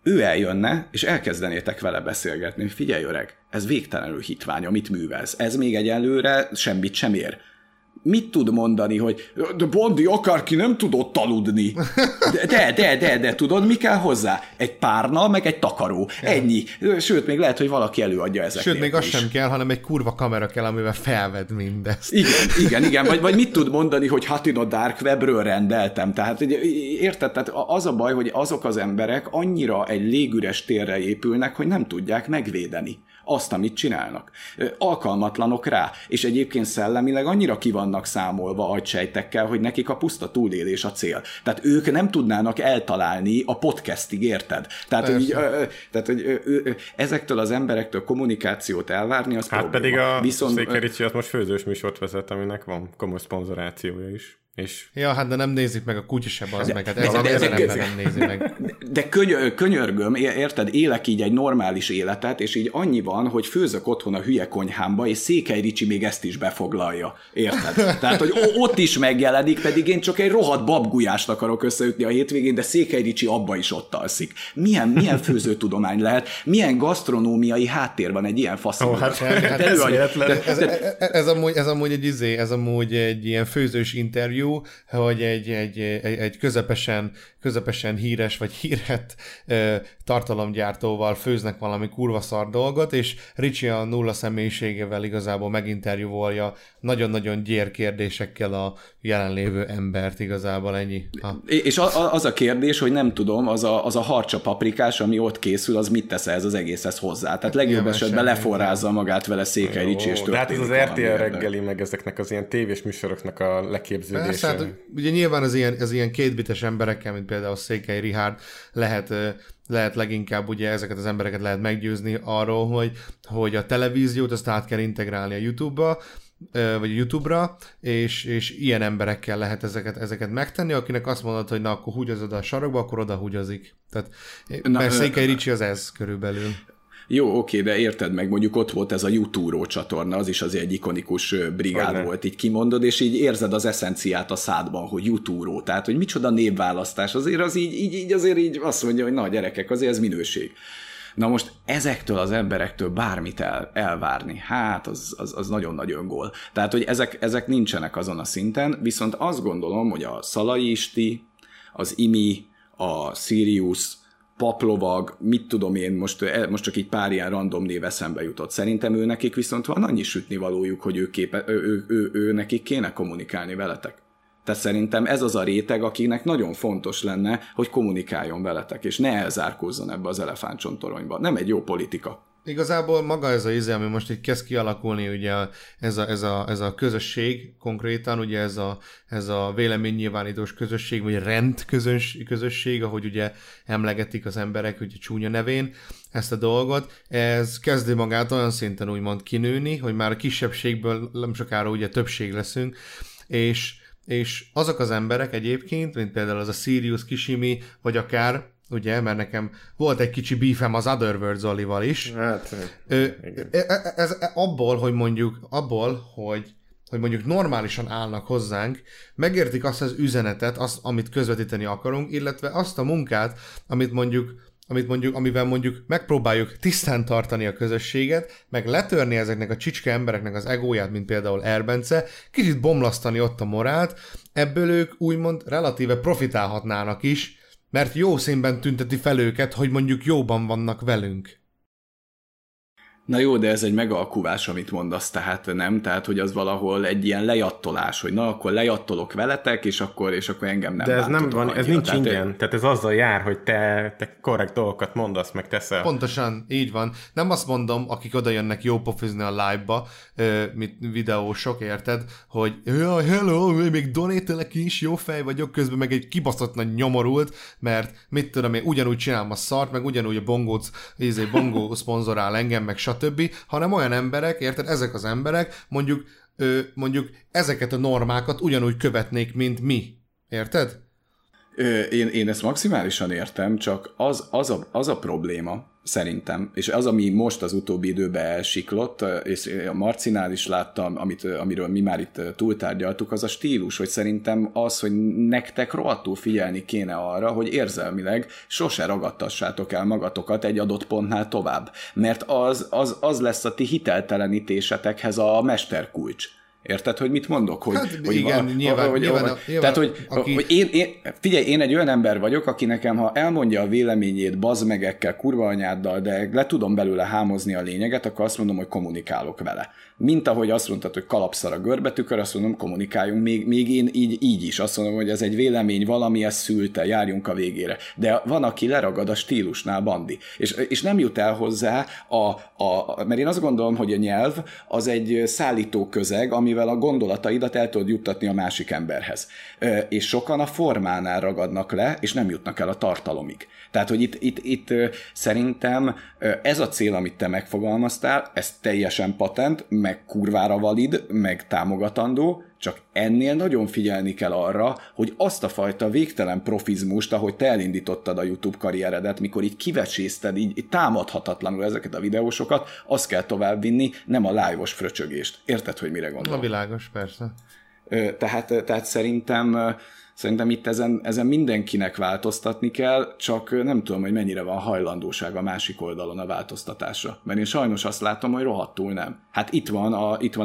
Ő eljönne, és elkezdenétek vele beszélgetni. Figyelj öreg, ez végtelenül hitvány, amit művelsz. Ez még egyelőre semmit sem ér. Mit tud mondani, hogy de Bondi, akárki nem tudott aludni. De, tudod, mi kell hozzá? Egy párna, meg egy takaró. Ja. Ennyi. Sőt, még lehet, hogy valaki előadja ezeket. Sőt, még az sem kell, hanem egy kurva kamera kell, amivel felved mindezt. Igen. Vagy mit tud mondani, hogy hát én a Dark Webről rendeltem. Tehát, érted? Tehát az a baj, hogy azok az emberek annyira egy légüres térre épülnek, hogy nem tudják megvédeni azt, amit csinálnak. Alkalmatlanok rá, és egyébként szellemileg annyira ki vannak számolva agysejtekkel, hogy nekik a puszta túlélés a cél. Tehát ők nem tudnának eltalálni a podcastig, érted? Tehát, hogy ezektől az emberektől kommunikációt elvárni, az hát probléma. Pedig a Székely Ricsi most főzős műsort vezet, aminek van komoly szponzorációja is. És... Ja, hát de nem nézik meg a kutya se, az de, meg, hát ez nem nézi meg. De könyörgöm, érted, élek így egy normális életet, és így annyi van, hogy főzök otthon a hülye konyhámba, és Székely Ricsi még ezt is befoglalja, érted? Tehát, hogy ott is megjelenik, pedig én csak egy rohadt babgulyást akarok összeütni a hétvégén, de Székely Ricsi abba is ott alszik. Milyen főzőtudomány lehet, milyen gasztronómiai háttér van egy ilyen faszon. Ez amúgy egy ilyen főzős interjú, hogy egy közepesen híres vagy hírhett tartalomgyártóval főznek valami kurva szar dolgot, és Ricsi a nulla személyiségével igazából meginterjúvolja nagyon-nagyon gyér kérdésekkel a jelenlévő embert, igazából ennyi. És az a kérdés, hogy nem tudom, az a harcsa paprikás, ami ott készül, az mit tesz ez az egészhez hozzá? Tehát legjobb esetben leforrázza magát vele Székely Ricsi. De hát ez az RTL reggeli, meg ezeknek az ilyen tévés műsoroknak a leképződése. Persze, hát, ugye nyilván az ilyen kétbites emberekkel, mint például Székely Richárd, lehet leginkább ugye ezeket az embereket lehet meggyőzni arról, hogy a televíziót azt át kell integrálni a YouTube-ba, vagy a YouTube-ra, és ilyen emberekkel lehet ezeket megtenni, akinek azt mondod, hogy na, akkor húgyozz oda a sarokba, akkor oda húgyozik. Tehát, mert Székely Ricsi az ez körülbelül. Jó, oké, de érted meg, mondjuk ott volt ez a YouTube csatorna, az is az egy ikonikus brigád volt, így kimondod, és így érzed az eszenciát a szádban, hogy YouTube, tehát, hogy micsoda névválasztás, azért az így azért így azt mondja, hogy na gyerekek, azért ez minőség. Na most ezektől az emberektől bármit elvárni, hát az nagyon nagy öngól. Tehát, hogy ezek nincsenek azon a szinten, viszont azt gondolom, hogy a Szalai Isti, az Imi, a Sirius, Paplovag, mit tudom én, most csak így pár ilyen random név eszembe jutott. Szerintem ő nekik viszont van annyi sütnivalójuk, hogy ő nekik kéne kommunikálni veletek. Tehát szerintem ez az a réteg, akinek nagyon fontos lenne, hogy kommunikáljon veletek, és ne elzárkózzon ebbe az elefántcsontoronyba. Nem egy jó politika. Igazából maga ez a ami most így kezd kialakulni, ugye ez a közösség konkrétan, ugye ez a véleménynyilvánítós közösség, vagy rendközösség, ahogy ugye emlegetik az emberek ugye csúnya nevén ezt a dolgot, ez kezdi magát olyan szinten úgymond kinőni, hogy már a kisebbségből nem sokára ugye többség leszünk, és azok az emberek egyébként, mint például az a Sirius, Kisimi, vagy akár ugye, mert nekem volt egy kicsi bífem az Otherworld Zolival is. Hát, ez abból, hogy mondjuk normálisan állnak hozzánk, megértik azt az üzenetet, azt, amit közvetíteni akarunk, illetve azt a munkát, amivel megpróbáljuk tisztán tartani a közösséget, meg letörni ezeknek a csicske embereknek az egóját, mint például Érbence, kicsit bomlasztani ott a morált, ebből ők úgymond relatíve profitálhatnának is, mert jó színben tünteti fel őket, hogy mondjuk jóban vannak velünk. Na jó, de ez egy megalkuvás, amit mondasz, tehát nem? Tehát, hogy az valahol egy ilyen lejattolás, hogy na, akkor lejattolok veletek, és akkor engem nem. De ez nem van, annyira. Ez nincs ingyen. Tehát ez azzal jár, hogy te korrekt dolgokat mondasz, meg teszel. Pontosan, így van. Nem azt mondom, akik oda jönnek jópofizni a live-ba, videósok, érted, hogy hello, még donételek is, jó fej vagyok, közben meg egy kibaszott nagy nyomorult, mert mit tudom én, ugyanúgy csinálom a szart, meg ugyanúgy a bongó szponzorál engem, meg stb., hanem olyan emberek, érted, ezek az emberek mondjuk mondjuk ezeket a normákat ugyanúgy követnék, mint mi. Érted? Én ezt maximálisan értem, csak az a probléma szerintem, és az, ami most az utóbbi időben elsiklott, és a Marcinál is láttam, amiről mi már itt túltárgyaltuk, az a stílus, hogy szerintem az, hogy nektek rohadtul figyelni kéne arra, hogy érzelmileg sose ragadtassátok el magatokat egy adott pontnál tovább, mert az lesz a ti hiteltelenítésetekhez a mesterkulcs. Érted, hogy mit mondok? Hogy, hát, hogy igen, nyilván. Tehát, hogy, aki... hogy én egy olyan ember vagyok, aki nekem, ha elmondja a véleményét bazmegekkel, kurva anyáddal, de le tudom belőle hámozni a lényeget, akkor azt mondom, hogy kommunikálok vele. Mint ahogy azt mondtad, hogy kalapszar a görbetükör, azt mondom, kommunikáljunk, még én így is. Azt mondom, hogy ez egy vélemény, valami, ez szülte, járjunk a végére. De van, aki leragad a stílusnál, Bandi. És nem jut el hozzá, mert én azt gondolom, hogy a nyelv az egy szállító közeg, amivel a gondolataidat el tudod juttatni a másik emberhez. És sokan a formánál ragadnak le, és nem jutnak el a tartalomig. Tehát, hogy itt szerintem ez a cél, amit te megfogalmaztál, ez teljesen patent, meg kurvára valid, meg támogatandó, csak ennél nagyon figyelni kell arra, hogy azt a fajta végtelen profizmust, ahogy te elindítottad a YouTube karrieredet, mikor így kivesészted, így támadhatatlanul ezeket a videósokat, azt kell továbbvinni, nem a live-os fröcsögést. Érted, hogy mire gondolom? Na világos, persze. Tehát szerintem itt ezen mindenkinek változtatni kell, csak nem tudom, hogy mennyire van hajlandóság a másik oldalon a változtatásra. Mert én sajnos azt látom, hogy rohadtul nem. Hát itt van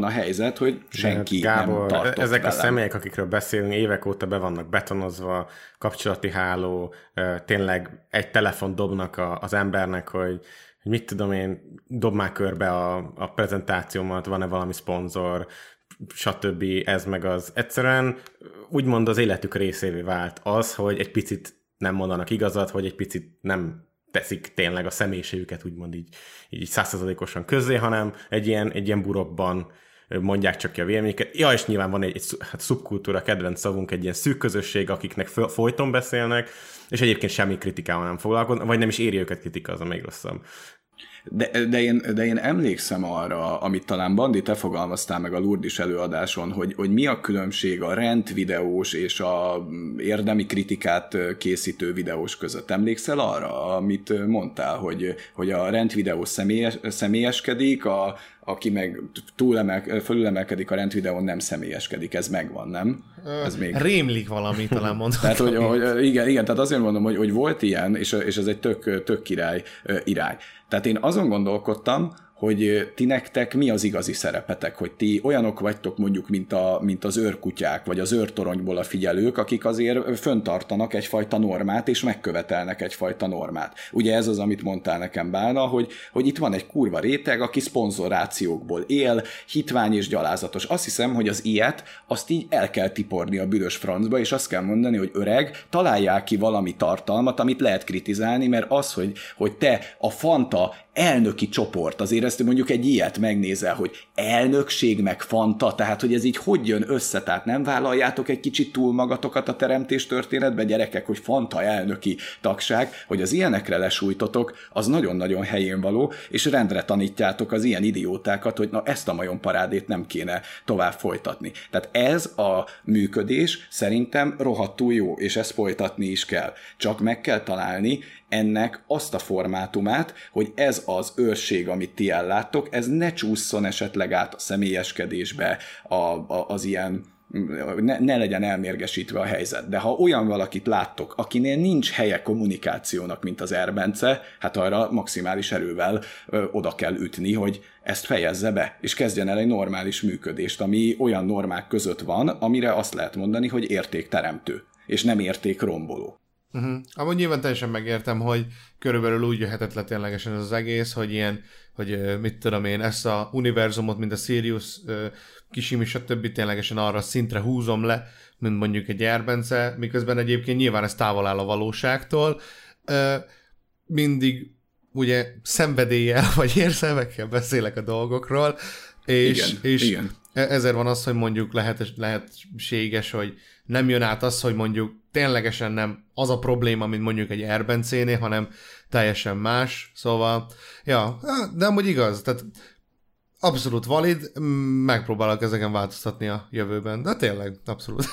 a helyzet, hogy senki Gábor, nem tartott ezek velem. A személyek, akikről beszélünk, évek óta be vannak betonozva, kapcsolati háló, tényleg egy telefon dobnak az embernek, hogy mit tudom én, dob már körbe a prezentációmat, van-e valami szponzor, stb. Ez meg az. Egyszerűen úgymond az életük részévé vált az, hogy egy picit nem mondanak igazat, vagy egy picit nem teszik tényleg a személyiségüket úgymond így 100%-osan közzé, hanem egy ilyen burokban mondják csak ki a véleményeket. Ja, és nyilván van egy szubkultúra, kedvenc szavunk, egy ilyen szűk közösség, akiknek folyton beszélnek, és egyébként semmi kritikával nem foglalkoznak, vagy nem is éri őket kritika, az a még rosszabb. De én emlékszem arra, amit talán Bandi, te fogalmaztál meg a Lourdis előadáson, hogy mi a különbség a rendvideós és a érdemi kritikát készítő videós között. Emlékszel arra, amit mondtál, hogy a rendvideó személyeskedik, aki meg fölülemelkedik a rendvideón, nem személyeskedik, ez megvan, nem? Ez még... Rémlik valami, talán mondhatom. Tehát, igen, tehát azért mondom, hogy volt ilyen, és ez egy tök király irány. Tehát én azon gondolkodtam, hogy ti nektek mi az igazi szerepetek, hogy ti olyanok vagytok mondjuk, mint az őrkutyák, vagy az őrtoronyból a figyelők, akik azért föntartanak egyfajta normát, és megkövetelnek egyfajta normát. Ugye ez az, amit mondtál nekem Bálna, hogy itt van egy kurva réteg, aki szponzorációkból él, hitvány és gyalázatos. Azt hiszem, hogy az ilyet, azt így el kell tiporni a büdös francba, és azt kell mondani, hogy öreg, találjál ki valami tartalmat, amit lehet kritizálni, mert az, hogy te a Fanta elnöki csoport, azért ezt mondjuk egy ilyet megnézel, hogy elnökség meg Fanta, tehát hogy ez így hogy jön össze, tehát nem vállaljátok egy kicsit túl magatokat a teremtés történetbe, gyerekek, hogy Fanta elnöki tagság, hogy az ilyenekre lesújtotok, az nagyon-nagyon helyén való, és rendre tanítjátok az ilyen idiótákat, hogy na ezt a majomparádét nem kéne tovább folytatni. Tehát ez a működés szerintem rohadtul jó, és ezt folytatni is kell. Csak meg kell találni ennek azt a formátumát, hogy ez az őrség, amit ti elláttok, ez ne csússzon esetleg át a személyeskedésbe, az ilyen, ne legyen elmérgesítve a helyzet. De ha olyan valakit láttok, akinél nincs helye kommunikációnak, mint az Érbence, hát arra maximális erővel oda kell ütni, hogy ezt fejezze be, és kezdjen el egy normális működést, ami olyan normák között van, amire azt lehet mondani, hogy értékteremtő, és nem értékromboló. Amúgy nyilván teljesen megértem, hogy körülbelül úgy jöhetett le ténylegesen ez az egész, hogy ilyen, hogy mit tudom én, ezt a univerzumot, mint a Sirius, Kisimi, stb. Ténylegesen arra szintre húzom le, mint mondjuk egy Érbence, miközben egyébként nyilván ez távol áll a valóságtól. Mindig ugye szenvedéllyel vagy érzelmekkel beszélek a dolgokról, és igen. Ezért van az, hogy mondjuk lehetséges, hogy nem jön át az, hogy mondjuk ténylegesen nem az a probléma, mint mondjuk egy Érbencénél, hanem teljesen más, szóval, ja, de amúgy igaz, tehát abszolút valid, megpróbálok ezeken változtatni a jövőben, de tényleg, abszolút.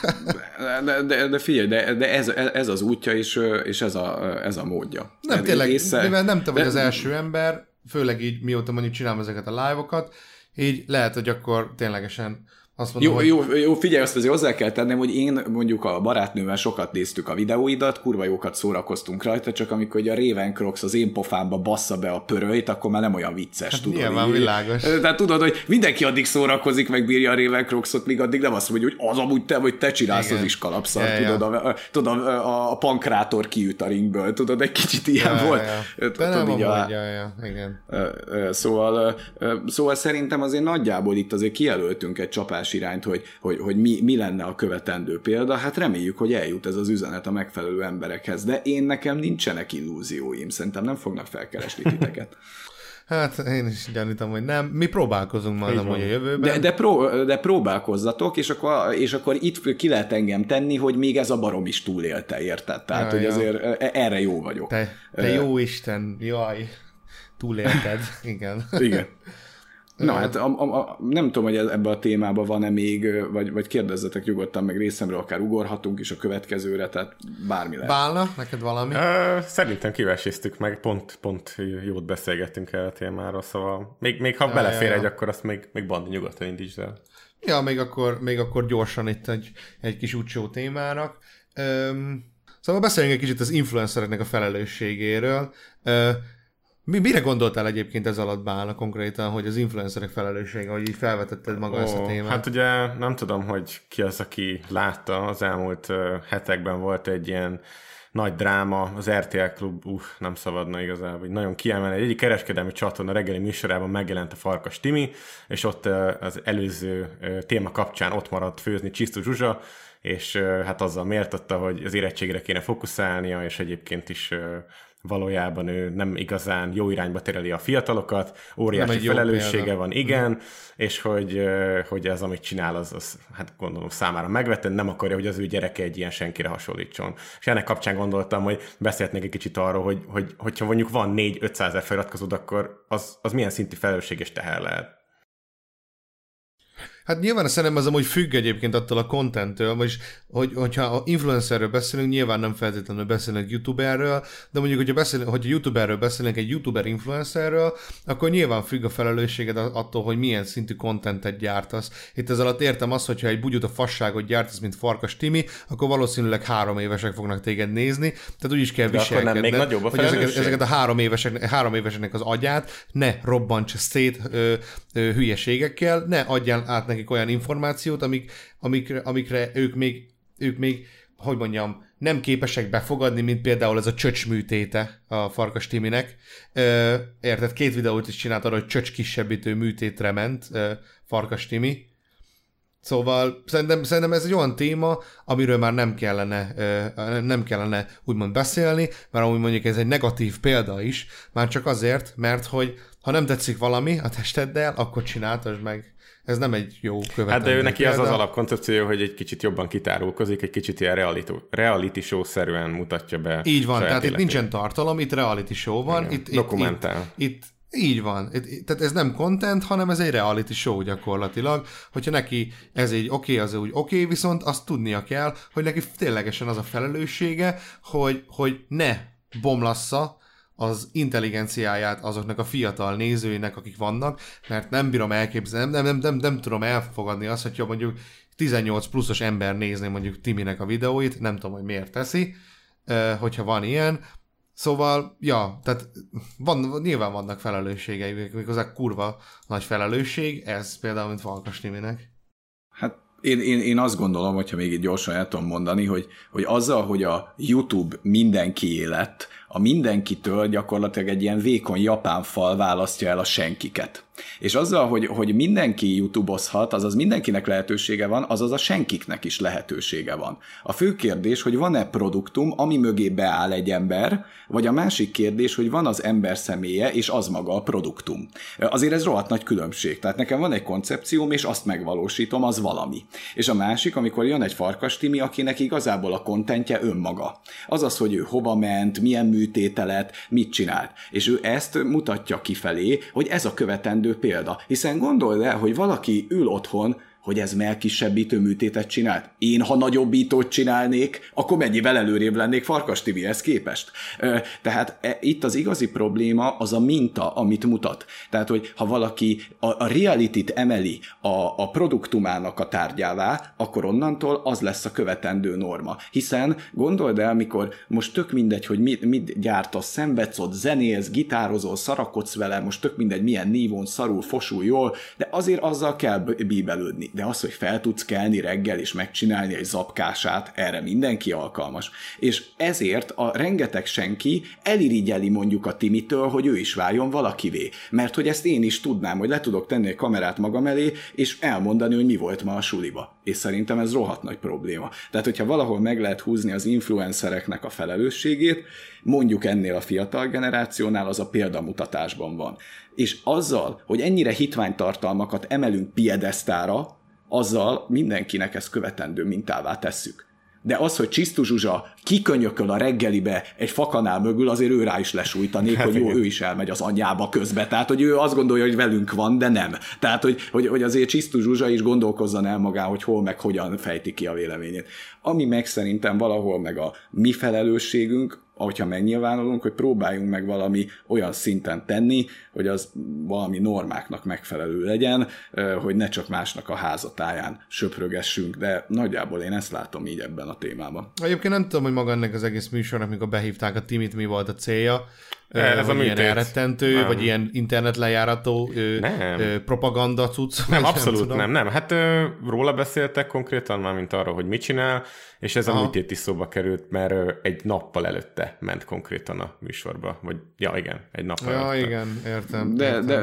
De figyelj, de ez az útja, és ez a módja. Nem, de tényleg, mivel nem te vagy az első ember, főleg így mióta mondjuk csinálom ezeket a live-okat, így lehet, hogy akkor ténylegesen azt mondom, jó, figyelj, azt azért hozzá kell tennem, hogy én mondjuk a barátnőmmel sokat néztük a videóidat, kurva jókat szórakoztunk rajta, csak amikor ugye a Raven Croaks az én pofámba bassza be a pörölyt, akkor már nem olyan vicces, hát tudod. Nyilván világos. Tehát tudod, hogy mindenki addig szórakozik, meg bírja a Raven Croaksot, míg addig nem azt mondja, hogy az amúgy te, vagy te csinálsz, igen, az is kalapszar, ja, tudod, ja. A pankrátor kiüt a ringből, tudod, egy kicsit ilyen ja, volt. Ja. Szóval szerintem azért nagyjából itt azért kijelöltünk egy csapát irányt, hogy mi lenne a követendő példa, hát reméljük, hogy eljut ez az üzenet a megfelelő emberekhez, de nekem nincsenek illúzióim, szerintem nem fognak felkeresni titeket. Hát én is gyanítom, hogy nem. Mi próbálkozunk már nem, hogy a jövőben. De próbálkozzatok, és akkor itt ki lehet engem tenni, hogy még ez a barom is túlélte, érted? Tehát, hogy azért erre jó vagyok. Te jó Isten, jaj, túlélted, igen. Igen. Na hát nem tudom, hogy ebben a témában van-e még, vagy kérdezzetek nyugodtan, meg részemről akár ugorhatunk is a következőre, tehát bármi lehet. Bálna, neked valami? Szerintem kiveséztük meg, pont jót beszélgettünk el a témáról, szóval még ha belefér egy, akkor azt még Bandi nyugodtan indítsd el. Ja, még akkor gyorsan itt egy kis útsó témának. Szóval beszéljünk egy kicsit az influencereknek a felelősségéről. Mire gondoltál egyébként ez alatt, Bálna, konkrétan, hogy az influencerek felelőssége, hogy így felvetetted maga ezt a témát? Hát ugye nem tudom, hogy ki az, aki látta, az elmúlt hetekben volt egy ilyen nagy dráma, az RTL klub, nem szabadna igazából, hogy nagyon kiemelni. Egy kereskedelmi csatorna reggeli műsorában megjelent a Farkas Timi, és ott az előző téma kapcsán ott maradt főzni Csisztu Zsuzsa, és hát azzal méltatta, hogy az érettségre kéne fókuszálnia, és egyébként is valójában ő nem igazán jó irányba tereli a fiatalokat, óriási felelőssége van, igen, és hogy ez, amit csinál, az hát gondolom számára megvető, nem akarja, hogy az ő gyereke egy ilyen senkire hasonlítson. És ennek kapcsán gondoltam, hogy beszélhetnék egy kicsit arról, hogyha mondjuk van 4-500 feliratkozód, akkor az milyen szintű felelősség és teher lehet. Hát nyilván szerintem ez amúgy függ egyébként attól a contenttől, vagyis hogyha influencerről beszélünk, nyilván nem feltétlenül beszélünk youtuberről, de mondjuk, hogyha youtuberről beszélünk, egy youtuber influencerről, akkor nyilván függ a felelősséged attól, hogy milyen szintű contentet gyártasz. Itt ez alatt értem azt, hogyha egy bugyuta fasságot gyártasz, mint Farkas Timi, akkor valószínűleg 3 évesek fognak téged nézni, tehát úgy is kell viselkedned, hogy ezeket a 3 éveseknek az agyát ne robbants szét hülyeségekkel, ne adjál át nekik olyan információt, amikre ők még, hogy mondjam, nem képesek befogadni, mint például ez a csöcs műtéte a Farkas Timinek. Érted? 2 videót is csinált arra, hogy csöcs kisebbítő műtétre ment Farkas Timi. Szóval szerintem ez egy olyan téma, amiről már nem kellene úgymond beszélni, mert amúgy mondjuk ez egy negatív példa is, már csak azért, mert hogy ha nem tetszik valami a testeddel, akkor csináltasd meg. Ez nem egy jó követelmény. Hát de ő neki az alapkoncepciója, hogy egy kicsit jobban kitárulkozik, egy kicsit ilyen reality show-szerűen mutatja be. Így van, tehát életét. Itt nincsen tartalom, itt reality show van. Itt, dokumentál. Itt, így van. Tehát ez nem content, hanem ez egy reality show gyakorlatilag. Hogyha neki ez így oké, viszont azt tudnia kell, hogy neki ténylegesen az a felelőssége, hogy ne bomlassza az intelligenciáját azoknak a fiatal nézőinek, akik vannak, mert nem bírom elképzelni, nem tudom elfogadni azt, hogyha mondjuk 18 pluszos ember nézni mondjuk Timinek a videóit, nem tudom, hogy miért teszi, hogyha van ilyen. Szóval, ja, tehát nyilván vannak felelősségei, méghozzá kurva nagy felelősség, ez például, mint Farkas Timinek. Hát Én azt gondolom, hogyha még így gyorsan el tudom mondani, hogy azzal, hogy a YouTube mindenkié lett, a mindenkitől gyakorlatilag egy ilyen vékony japán fal választja el a senkiket. És azzal, hogy mindenki YouTube-ozhat, azaz mindenkinek lehetősége van, azaz a senkiknek is lehetősége van. A fő kérdés, hogy van-e produktum, ami mögé beáll egy ember, vagy a másik kérdés, hogy van az ember személye, és az maga a produktum. Azért ez rohadt nagy különbség. Tehát nekem van egy koncepcióm, és azt megvalósítom, az valami. És a másik, amikor jön egy Farkas Timi, akinek igazából a kontentje önmaga. Azaz, hogy ő hova ment, milyen műtételet, mit csinált. És ő ezt mutatja kifelé, hogy ez a követendő példa. Hiszen gondolj el, hogy valaki ül otthon, hogy ez melkisebbítő műtétet csinált? Én, ha nagyobbítót csinálnék, akkor mennyivel előrébb lennék Farkas Timihez képest? Tehát itt az igazi probléma az a minta, amit mutat. Tehát, hogy ha valaki a realityt emeli a produktumának a tárgyává, akkor onnantól az lesz a követendő norma. Hiszen gondold el, mikor most tök mindegy, hogy mit gyártasz, szenvedsz, zenélsz, gitározol, szarakodsz vele, most tök mindegy, milyen nívón, szarul, fosul, jól, de azért azzal kell bíbelődni. De az, hogy fel tudsz kelni reggel és megcsinálni egy zapkását, erre mindenki alkalmas. És ezért a rengeteg senki elirigyeli mondjuk a Timitől, hogy ő is váljon valakivé. Mert hogy ezt én is tudnám, hogy le tudok tenni a kamerát magam elé, és elmondani, hogy mi volt ma a suliba. És szerintem ez rohadt nagy probléma. Tehát, hogyha valahol meg lehet húzni az influencereknek a felelősségét, mondjuk ennél a fiatal generációnál, az a példamutatásban van. És azzal, hogy ennyire hitványtartalmakat emelünk piedesztára, azzal mindenkinek ezt követendő mintává tesszük. De az, hogy Csisztu Zsuzsa kikönyököl a reggelibe egy fakanál mögül, azért ő rá is lesújtanék, hát, hogy jó, ő is elmegy az anyjába közbe. Tehát, hogy ő azt gondolja, hogy velünk van, de nem. Tehát, hogy azért Csisztu Zsuzsa is gondolkozzon el magán, hogy hol meg hogyan fejti ki a véleményét. Ami meg szerintem valahol meg a mi felelősségünk, ahogyha megnyilvánulunk, hogy próbáljunk meg valami olyan szinten tenni, hogy az valami normáknak megfelelő legyen, hogy ne csak másnak a házatáján söprögessünk, de nagyjából én ezt látom így ebben a témában. Egyébként nem tudom, hogy maga ennek az egész műsornak, mikor behívták a Timit, mi volt a célja. Ez a ilyen elrettentő, nem. Vagy ilyen internetlejárató propaganda cucc. Nem, abszolút nem. Hát róla beszéltek konkrétan már, mint arról, hogy mit csinál, és ez a műtét is szóba került, mert egy nappal előtte ment konkrétan a műsorba. Vagy, ja igen, egy nappal előtte. Ja igen, értem.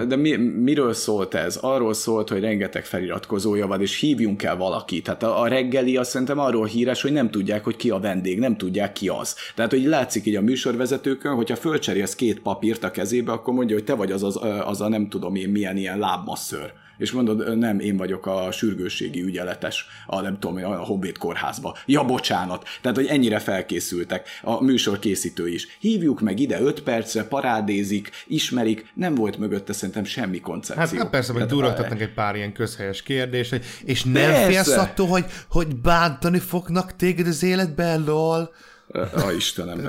De miről szólt ez? Arról szólt, hogy rengeteg feliratkozója van, és hívjunk el valakit. Tehát a reggeli azt szerintem arról híres, hogy nem tudják, hogy ki a vendég, nem tudják ki az. Tehát, hogy látszik így a műsorvezetőkön, hogyha fölcseri ezt két papírt a kezébe, akkor mondja, hogy te vagy az a nem tudom én milyen ilyen lábmasször. És mondod, nem, én vagyok a sürgősségi ügyeletes, a nem tudom, a Honvéd kórházba. Ja, bocsánat. Tehát, hogy ennyire felkészültek a műsor készítő is. Hívjuk meg ide 5 percre, parádézik, ismerik, nem volt mögötte szerintem semmi koncepció. Hát persze, hogy durogtatnak egy pár ilyen közhelyes kérdést, és nem félsz attól, hogy bántani fognak téged az életben, lol. A Istenem.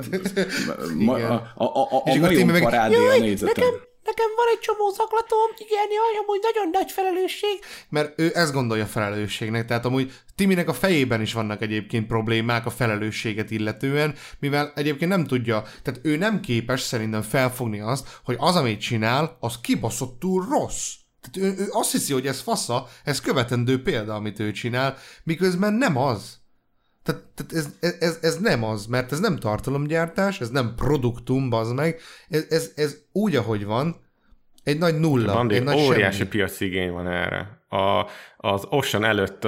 A nagyon parádéja nézetem. Nekem van egy csomó zaklatóm, igen, jaj, amúgy nagyon nagy felelősség. Mert ő ezt gondolja felelősségnek, tehát amúgy Timinek a fejében is vannak egyébként problémák a felelősséget illetően, mivel egyébként nem tudja, tehát ő nem képes szerintem felfogni azt, hogy az, amit csinál, az kibaszottul rossz. Tehát ő azt hiszi, hogy ez fasza, ez követendő példa, amit ő csinál, miközben nem az. Tehát ez nem az, mert ez nem tartalomgyártás, ez nem produktum, bazd meg, ez úgy, ahogy van, egy nagy nulla, van, egy nagy óriási semmi. Piaci igény van erre. Az Ocean előtt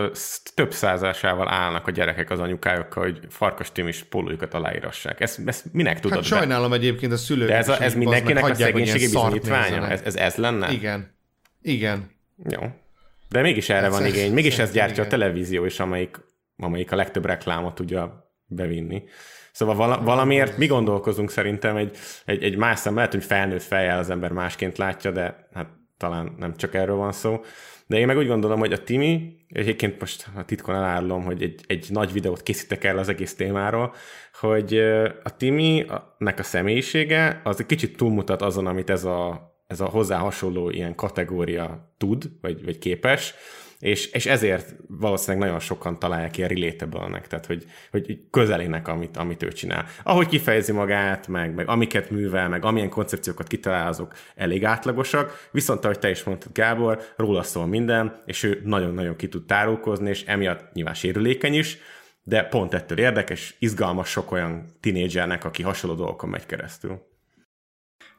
több százásával állnak a gyerekek az anyukájukkal, hogy Farkas Timi pólójukat aláírassák. Ezt minek tudod? Hát sajnálom egyébként a szülők. De ez mindenkinek a szegénységi bizonyítványa? Ez lenne? Igen. Jó. De mégis erre van igény. Mégis ez gyártja a televízió is, amelyik a legtöbb reklámot tudja bevinni. Szóval valamiért mi gondolkozunk szerintem egy más szem, lehet, hogy felnőtt fejjel az ember másként látja, de hát talán nem csak erről van szó. De én meg úgy gondolom, hogy a Timi, egyébként most a titkon elárulom, hogy egy nagy videót készítek el az egész témáról, hogy a Timinek a személyisége az egy kicsit túlmutat azon, amit ez a hozzá hasonló ilyen kategória tud, vagy képes, és ezért valószínűleg nagyon sokan találják ilyen relatable-nek, tehát hogy közelének, amit ő csinál. Ahogy kifejezi magát, meg amiket művel, meg amilyen koncepciókat kitalál, azok elég átlagosak, viszont ahogy te is mondtad, Gábor, róla szól minden, és ő nagyon-nagyon ki tud tárulkozni, és emiatt nyilván sérülékeny is, de pont ettől érdekes, izgalmas sok olyan tínédzsernek, aki hasonló dolgokon megy keresztül.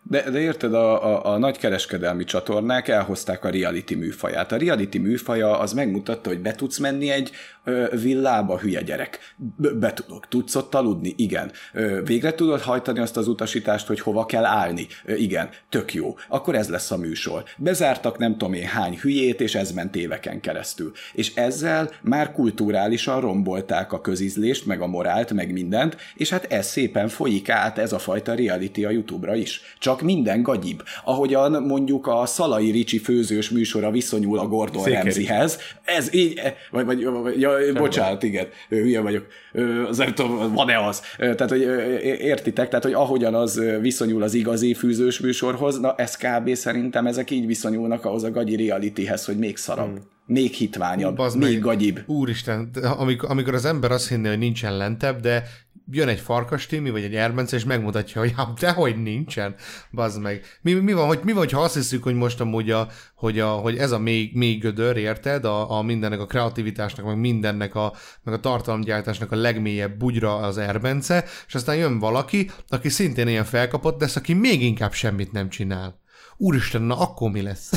De érted, a nagykereskedelmi csatornák elhozták a reality műfaját. A reality műfaja az megmutatta, hogy be tudsz menni egy villába, hülye gyerek. Betudok. Tudsz ott aludni? Igen. Végre tudod hajtani azt az utasítást, hogy hova kell állni? Igen. Tök jó. Akkor ez lesz a műsor. Bezártak nem tudom én hány hülyét, és ez ment éveken keresztül. És ezzel már kulturálisan rombolták a közizlést, meg a morált, meg mindent, és hát ez szépen folyik át, ez a fajta reality a YouTube-ra is. Csak minden gagyibb. Ahogyan mondjuk a Szalai Ricsi főzős műsora viszonyul a Gordon Ramsayhez, ez így, bocsánat, igen, hülye vagyok, nem tudom, van-e az? Tehát, hogy értitek, tehát, hogy ahogyan az viszonyul az igazi főzős műsorhoz, na ez kb. Szerintem ezek így viszonyulnak ahhoz a gagyi realityhez, hogy még szarabb. Még hitványabb, még gagyibb. Úristen, amikor az ember azt hinné, hogy nincsen lentebb, de jön egy Farkas Timi, vagy egy Érbence, és megmutatja, hogy hát, dehogy nincsen, bazd meg. Mi van, ha azt hiszük, hogy most amúgy, hogy ez a mély gödör, érted, a mindennek, a kreativitásnak, meg mindennek, meg a tartalomgyártásnak a legmélyebb bugyra az Érbence, és aztán jön valaki, aki szintén ilyen felkapott, de ez, aki még inkább semmit nem csinál. Úristen, na akkor mi lesz?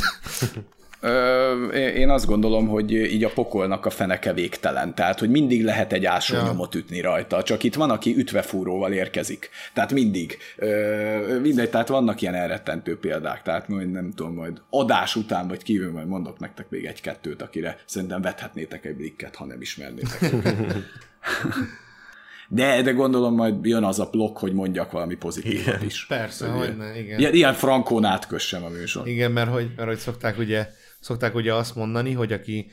Én azt gondolom, hogy így a pokolnak a feneke végtelen, tehát, hogy mindig lehet egy ásónyomot ütni rajta, csak itt van, aki ütvefúróval érkezik, tehát mindig, mindegy, tehát vannak ilyen elrettentő példák, tehát majd nem tudom, majd adás után vagy kívül majd mondok nektek még egy-kettőt, akire szerintem vethetnétek egy blikket, ha nem ismernétek. De gondolom majd jön az a blokk, hogy mondjak valami pozitívat is. Persze, hogyne, igen. Ilyen frankón átkössem a műsor. Igen, mert hogy szokták ugye azt mondani, hogy aki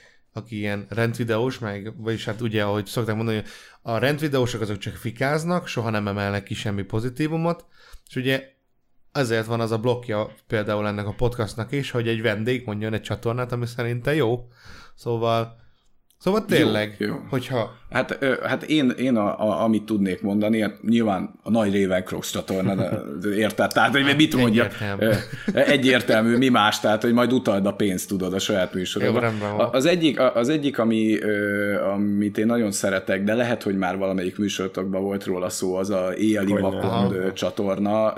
ilyen rendvideós, meg, vagyis hát ugye, ahogy szokták mondani, hogy a rendvideósok azok csak fikáznak, soha nem emelnek ki semmi pozitívumot, és ugye ezért van az a blokkja például ennek a podcastnak is, hogy egy vendég mondjon egy csatornát, ami szerinte jó. Szóval tényleg, jó. Hogyha... Hát én amit tudnék mondani, nyilván a nagy Raven Croaks csatorna, érted? Tehát, hogy mit mondjak? Egyértelmű, mi más? Tehát, hogy majd utald a pénzt, tudod, a saját műsorodba. Az egyik amit én nagyon szeretek, de lehet, hogy már valamelyik műsortokban volt róla szó, az a Éjjeli vakond csatorna,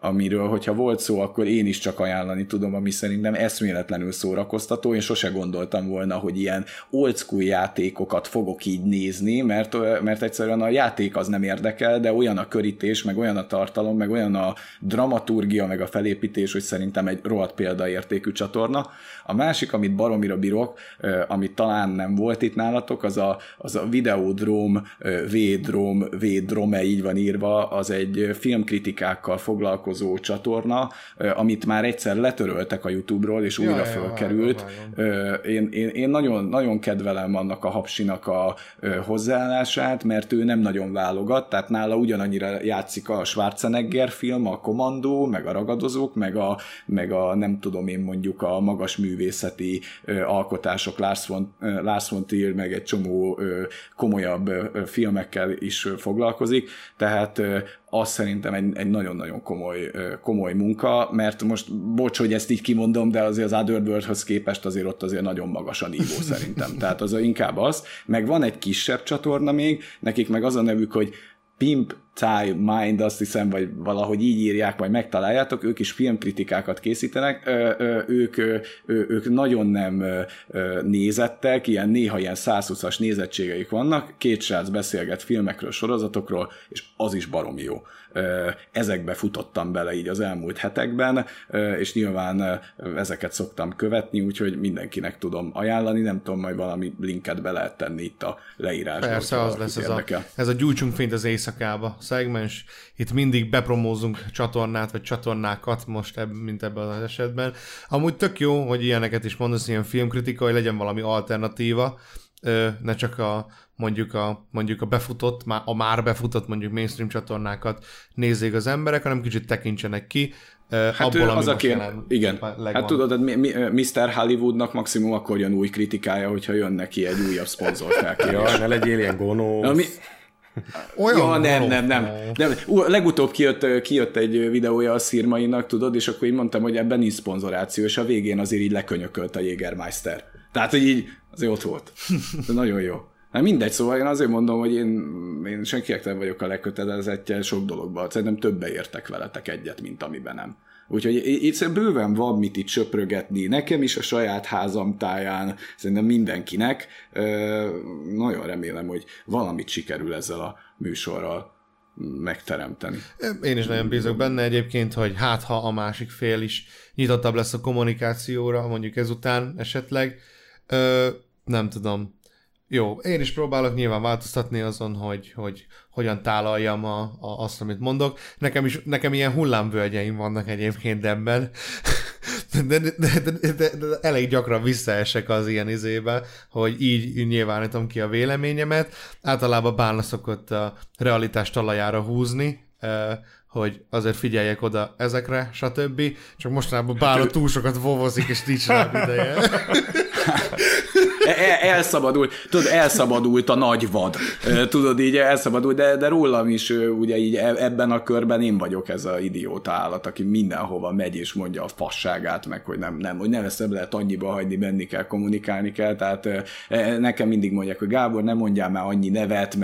amiről, hogyha volt szó, akkor én is csak ajánlani tudom, ami szerintem eszméletlenül szórakoztató. Én sose gondoltam volna, hogy ilyen old school játékokat fogok így nézni, mert egyszerűen a játék az nem érdekel, de olyan a körítés, meg olyan a tartalom, meg olyan a dramaturgia, meg a felépítés, hogy szerintem egy rohadt példaértékű csatorna. A másik, amit baromira bírok, amit talán nem volt itt nálatok, az a Videodrom, Védrome, így van írva, az egy filmkritikákkal foglalkozó csatorna, amit már egyszer letöröltek a YouTube-ról, és újra fölkerült. Én nagyon, nagyon kedvelem annak a Hapsinak a hozzáállását, mert ő nem nagyon válogat, tehát nála ugyanannyira játszik a Schwarzenegger film, a Commando, meg a Ragadozók, meg a nem tudom én mondjuk a magas művészeti alkotások, Lars von Trier, meg egy csomó komolyabb filmekkel is foglalkozik, tehát az szerintem egy nagyon-nagyon komoly munka, mert most bocs, hogy ezt így kimondom, de azért az Otherworldhöz képest azért ott azért nagyon magasan ívó szerintem. Tehát az inkább az. Meg van egy kisebb csatorna még, nekik meg az a nevük, hogy Pimp mind, azt hiszem, vagy valahogy így írják, majd megtaláljátok, ők is filmkritikákat készítenek, ők nagyon nem nézettek, néha ilyen 120-as nézettségeik vannak, két srác beszélget filmekről, sorozatokról, és az is baromi jó. Ezekbe futottam bele így az elmúlt hetekben, és nyilván ezeket szoktam követni, úgyhogy mindenkinek tudom ajánlani, nem tudom, majd valami linket be lehet tenni itt a leírásban. Persze, az lesz ez a gyújtsunk fényt az éjszakába szegmens, itt mindig bepromózunk csatornát, vagy csatornákat most, mint ebben az esetben. Amúgy tök jó, hogy ilyeneket is mondasz, ilyen filmkritika, hogy legyen valami alternatíva, ne csak mondjuk a befutott, a már befutott mondjuk mainstream csatornákat nézzék az emberek, hanem kicsit tekintsenek ki, hát abból, ami most jelen. Igen. Hát tudod, Mr. Hollywoodnak maximum akkor jön új kritikája, hogyha jön neki egy újabb szponzor felkérés. Ja, ne legyél ilyen gonosz. Ja, nem. Legutóbb kijött egy videója a Szirmaynak, tudod, és akkor így mondtam, hogy ebben nincs szponzoráció, és a végén azért így lekönyökölt a Jägermeister. Tehát, hogy így azért ott volt. De nagyon jó. Hát mindegy, szóval én azért mondom, hogy én senkinek nem vagyok a legkötelezettje sok dologban. Szerintem többe értek veletek egyet, mint amiben nem. Úgyhogy egyszerűen bőven van mit itt söprögetni nekem is a saját házam táján, szerintem mindenkinek. Nagyon remélem, hogy valamit sikerül ezzel a műsorral megteremteni. Én is nagyon bízok benne egyébként, hogy hát ha a másik fél is nyitottabb lesz a kommunikációra, mondjuk ezután esetleg. Nem tudom. Jó, én is próbálok nyilván változtatni azon, hogy hogyan tálaljam azt, amit mondok. Nekem ilyen hullámvölgyeim vannak egyébként ebben. De elég gyakran visszaesek az ilyen izébe, hogy így nyilvánítom ki a véleményemet. Általában Bálna szokott a realitás talajára húzni, hogy azért figyeljek oda ezekre, stb. Csak mostanában Bálna túl sokat vovozik, és nincs rá ideje. Elszabadult, tudod, elszabadult a nagy vad. Tudod, így elszabadult, de rólam is ugye így ebben a körben én vagyok ez az idióta állat, aki mindenhova megy és mondja a fasságát, meg hogy nem ezt nem lehet annyiba hagyni, menni kell, kommunikálni kell, tehát nekem mindig mondják, hogy Gábor, ne mondjál már annyi nevet,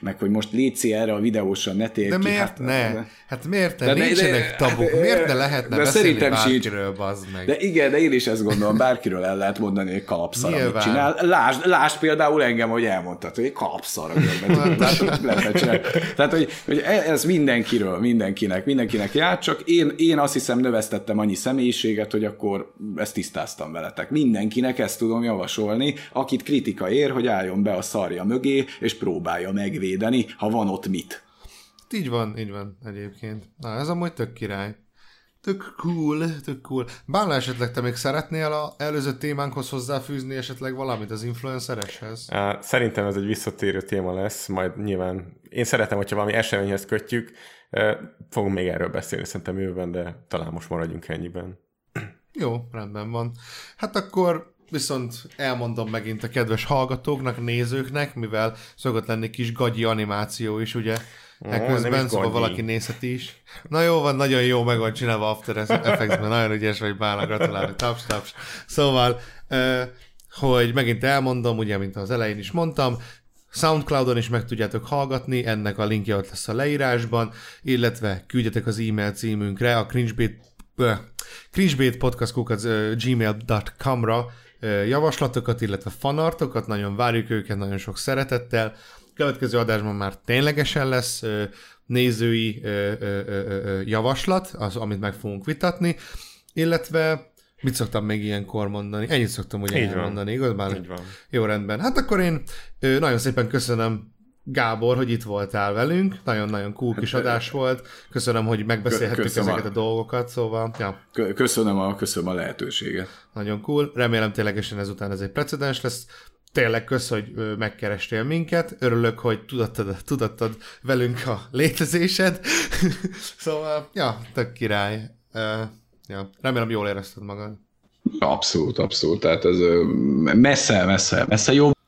meg hogy most létszél erre a videósan, ne térj ki. De miért ne? Hát miért ne? Nincsenek tabuk. Miért ne lehetne beszélni bárkiről, bazd meg? De igen, de én is ezt gondolom, bárkiről el lehet mondani, hogy kalapszal, amit csinál. Lásd például engem, hogy elmondtad, hogy kapszar a görbetükör. Tehát, hogy ez mindenkiről, mindenkinek jár, csak én azt hiszem növesztettem annyi személyiséget, hogy akkor ezt tisztáztam veletek. Mindenkinek ezt tudom javasolni, akit kritika ér, hogy álljon be a szarja mögé, és próbálja megvédeni, ha van ott mit. Így van egyébként. Na, ez amúgy tök király. Tök cool, tök cool. Bálna, esetleg te még szeretnél az előző témánkhoz hozzáfűzni esetleg valamit az influencereshez? Szerintem ez egy visszatérő téma lesz, majd nyilván én szeretem, hogyha valami eseményhez kötjük. Fogunk még erről beszélni szerintem jövőben, de talán most maradjunk ennyiben. Jó, rendben van. Hát akkor viszont elmondom megint a kedves hallgatóknak, nézőknek, mivel szokott lenni kis gagyi animáció is, ugye? Ekközben, szóval valaki nézheti is. Na jó van, nagyon jó meg van csinálva After Effects-ben, nagyon ügyes vagy Bálna, gratulálni, taps. Szóval, hogy megint elmondom, ugye, mint az elején is mondtam, Soundcloudon is meg tudjátok hallgatni, ennek a linkje ott lesz a leírásban, illetve küldjetek az e-mail címünkre, a CringeBait Podcast gmail.com-ra javaslatokat, illetve fanartokat, nagyon várjuk őket, nagyon sok szeretettel. Következő adásban már ténylegesen lesz nézői javaslat, az, amit meg fogunk vitatni, illetve mit szoktam még ilyenkor mondani? Ennyit szoktam ugye elmondani, igaz? Így van. Jó, rendben. Hát akkor én nagyon szépen köszönöm, Gábor, hogy itt voltál velünk. Nagyon-nagyon cool kis adás volt. Köszönöm, hogy megbeszélhettük ezeket a dolgokat, szóval... Ja. Köszönöm a lehetőséget. Nagyon cool. Remélem ténylegesen ezután ez egy precedens lesz. Tényleg kösz, hogy megkerestél minket. Örülök, hogy tudattad velünk a létezésed. Szóval, ja, tök király. Ja. Remélem, jól érezted magad. Abszolút. Tehát ez messze jobb.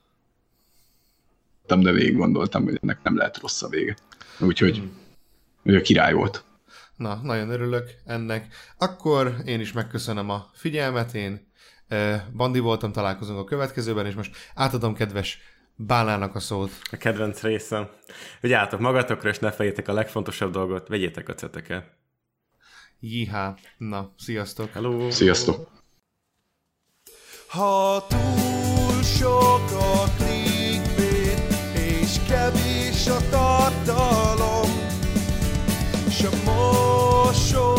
De végig gondoltam, hogy ennek nem lehet rossz a vége. Úgyhogy ő király volt. Na, nagyon örülök ennek. Akkor én is megköszönöm a figyelmet, én Bandi voltam, találkozunk a következőben, és most átadom kedves Bálnának a szót. A kedvenc részem. Vigyázzatok magatokra, és ne feljétek a legfontosabb dolgot, vegyétek a ceteket. Jihá. Na, sziasztok. Hello. Sziasztok. Ha túl sok a clickbait, és kevés a tartalom, és a mosoly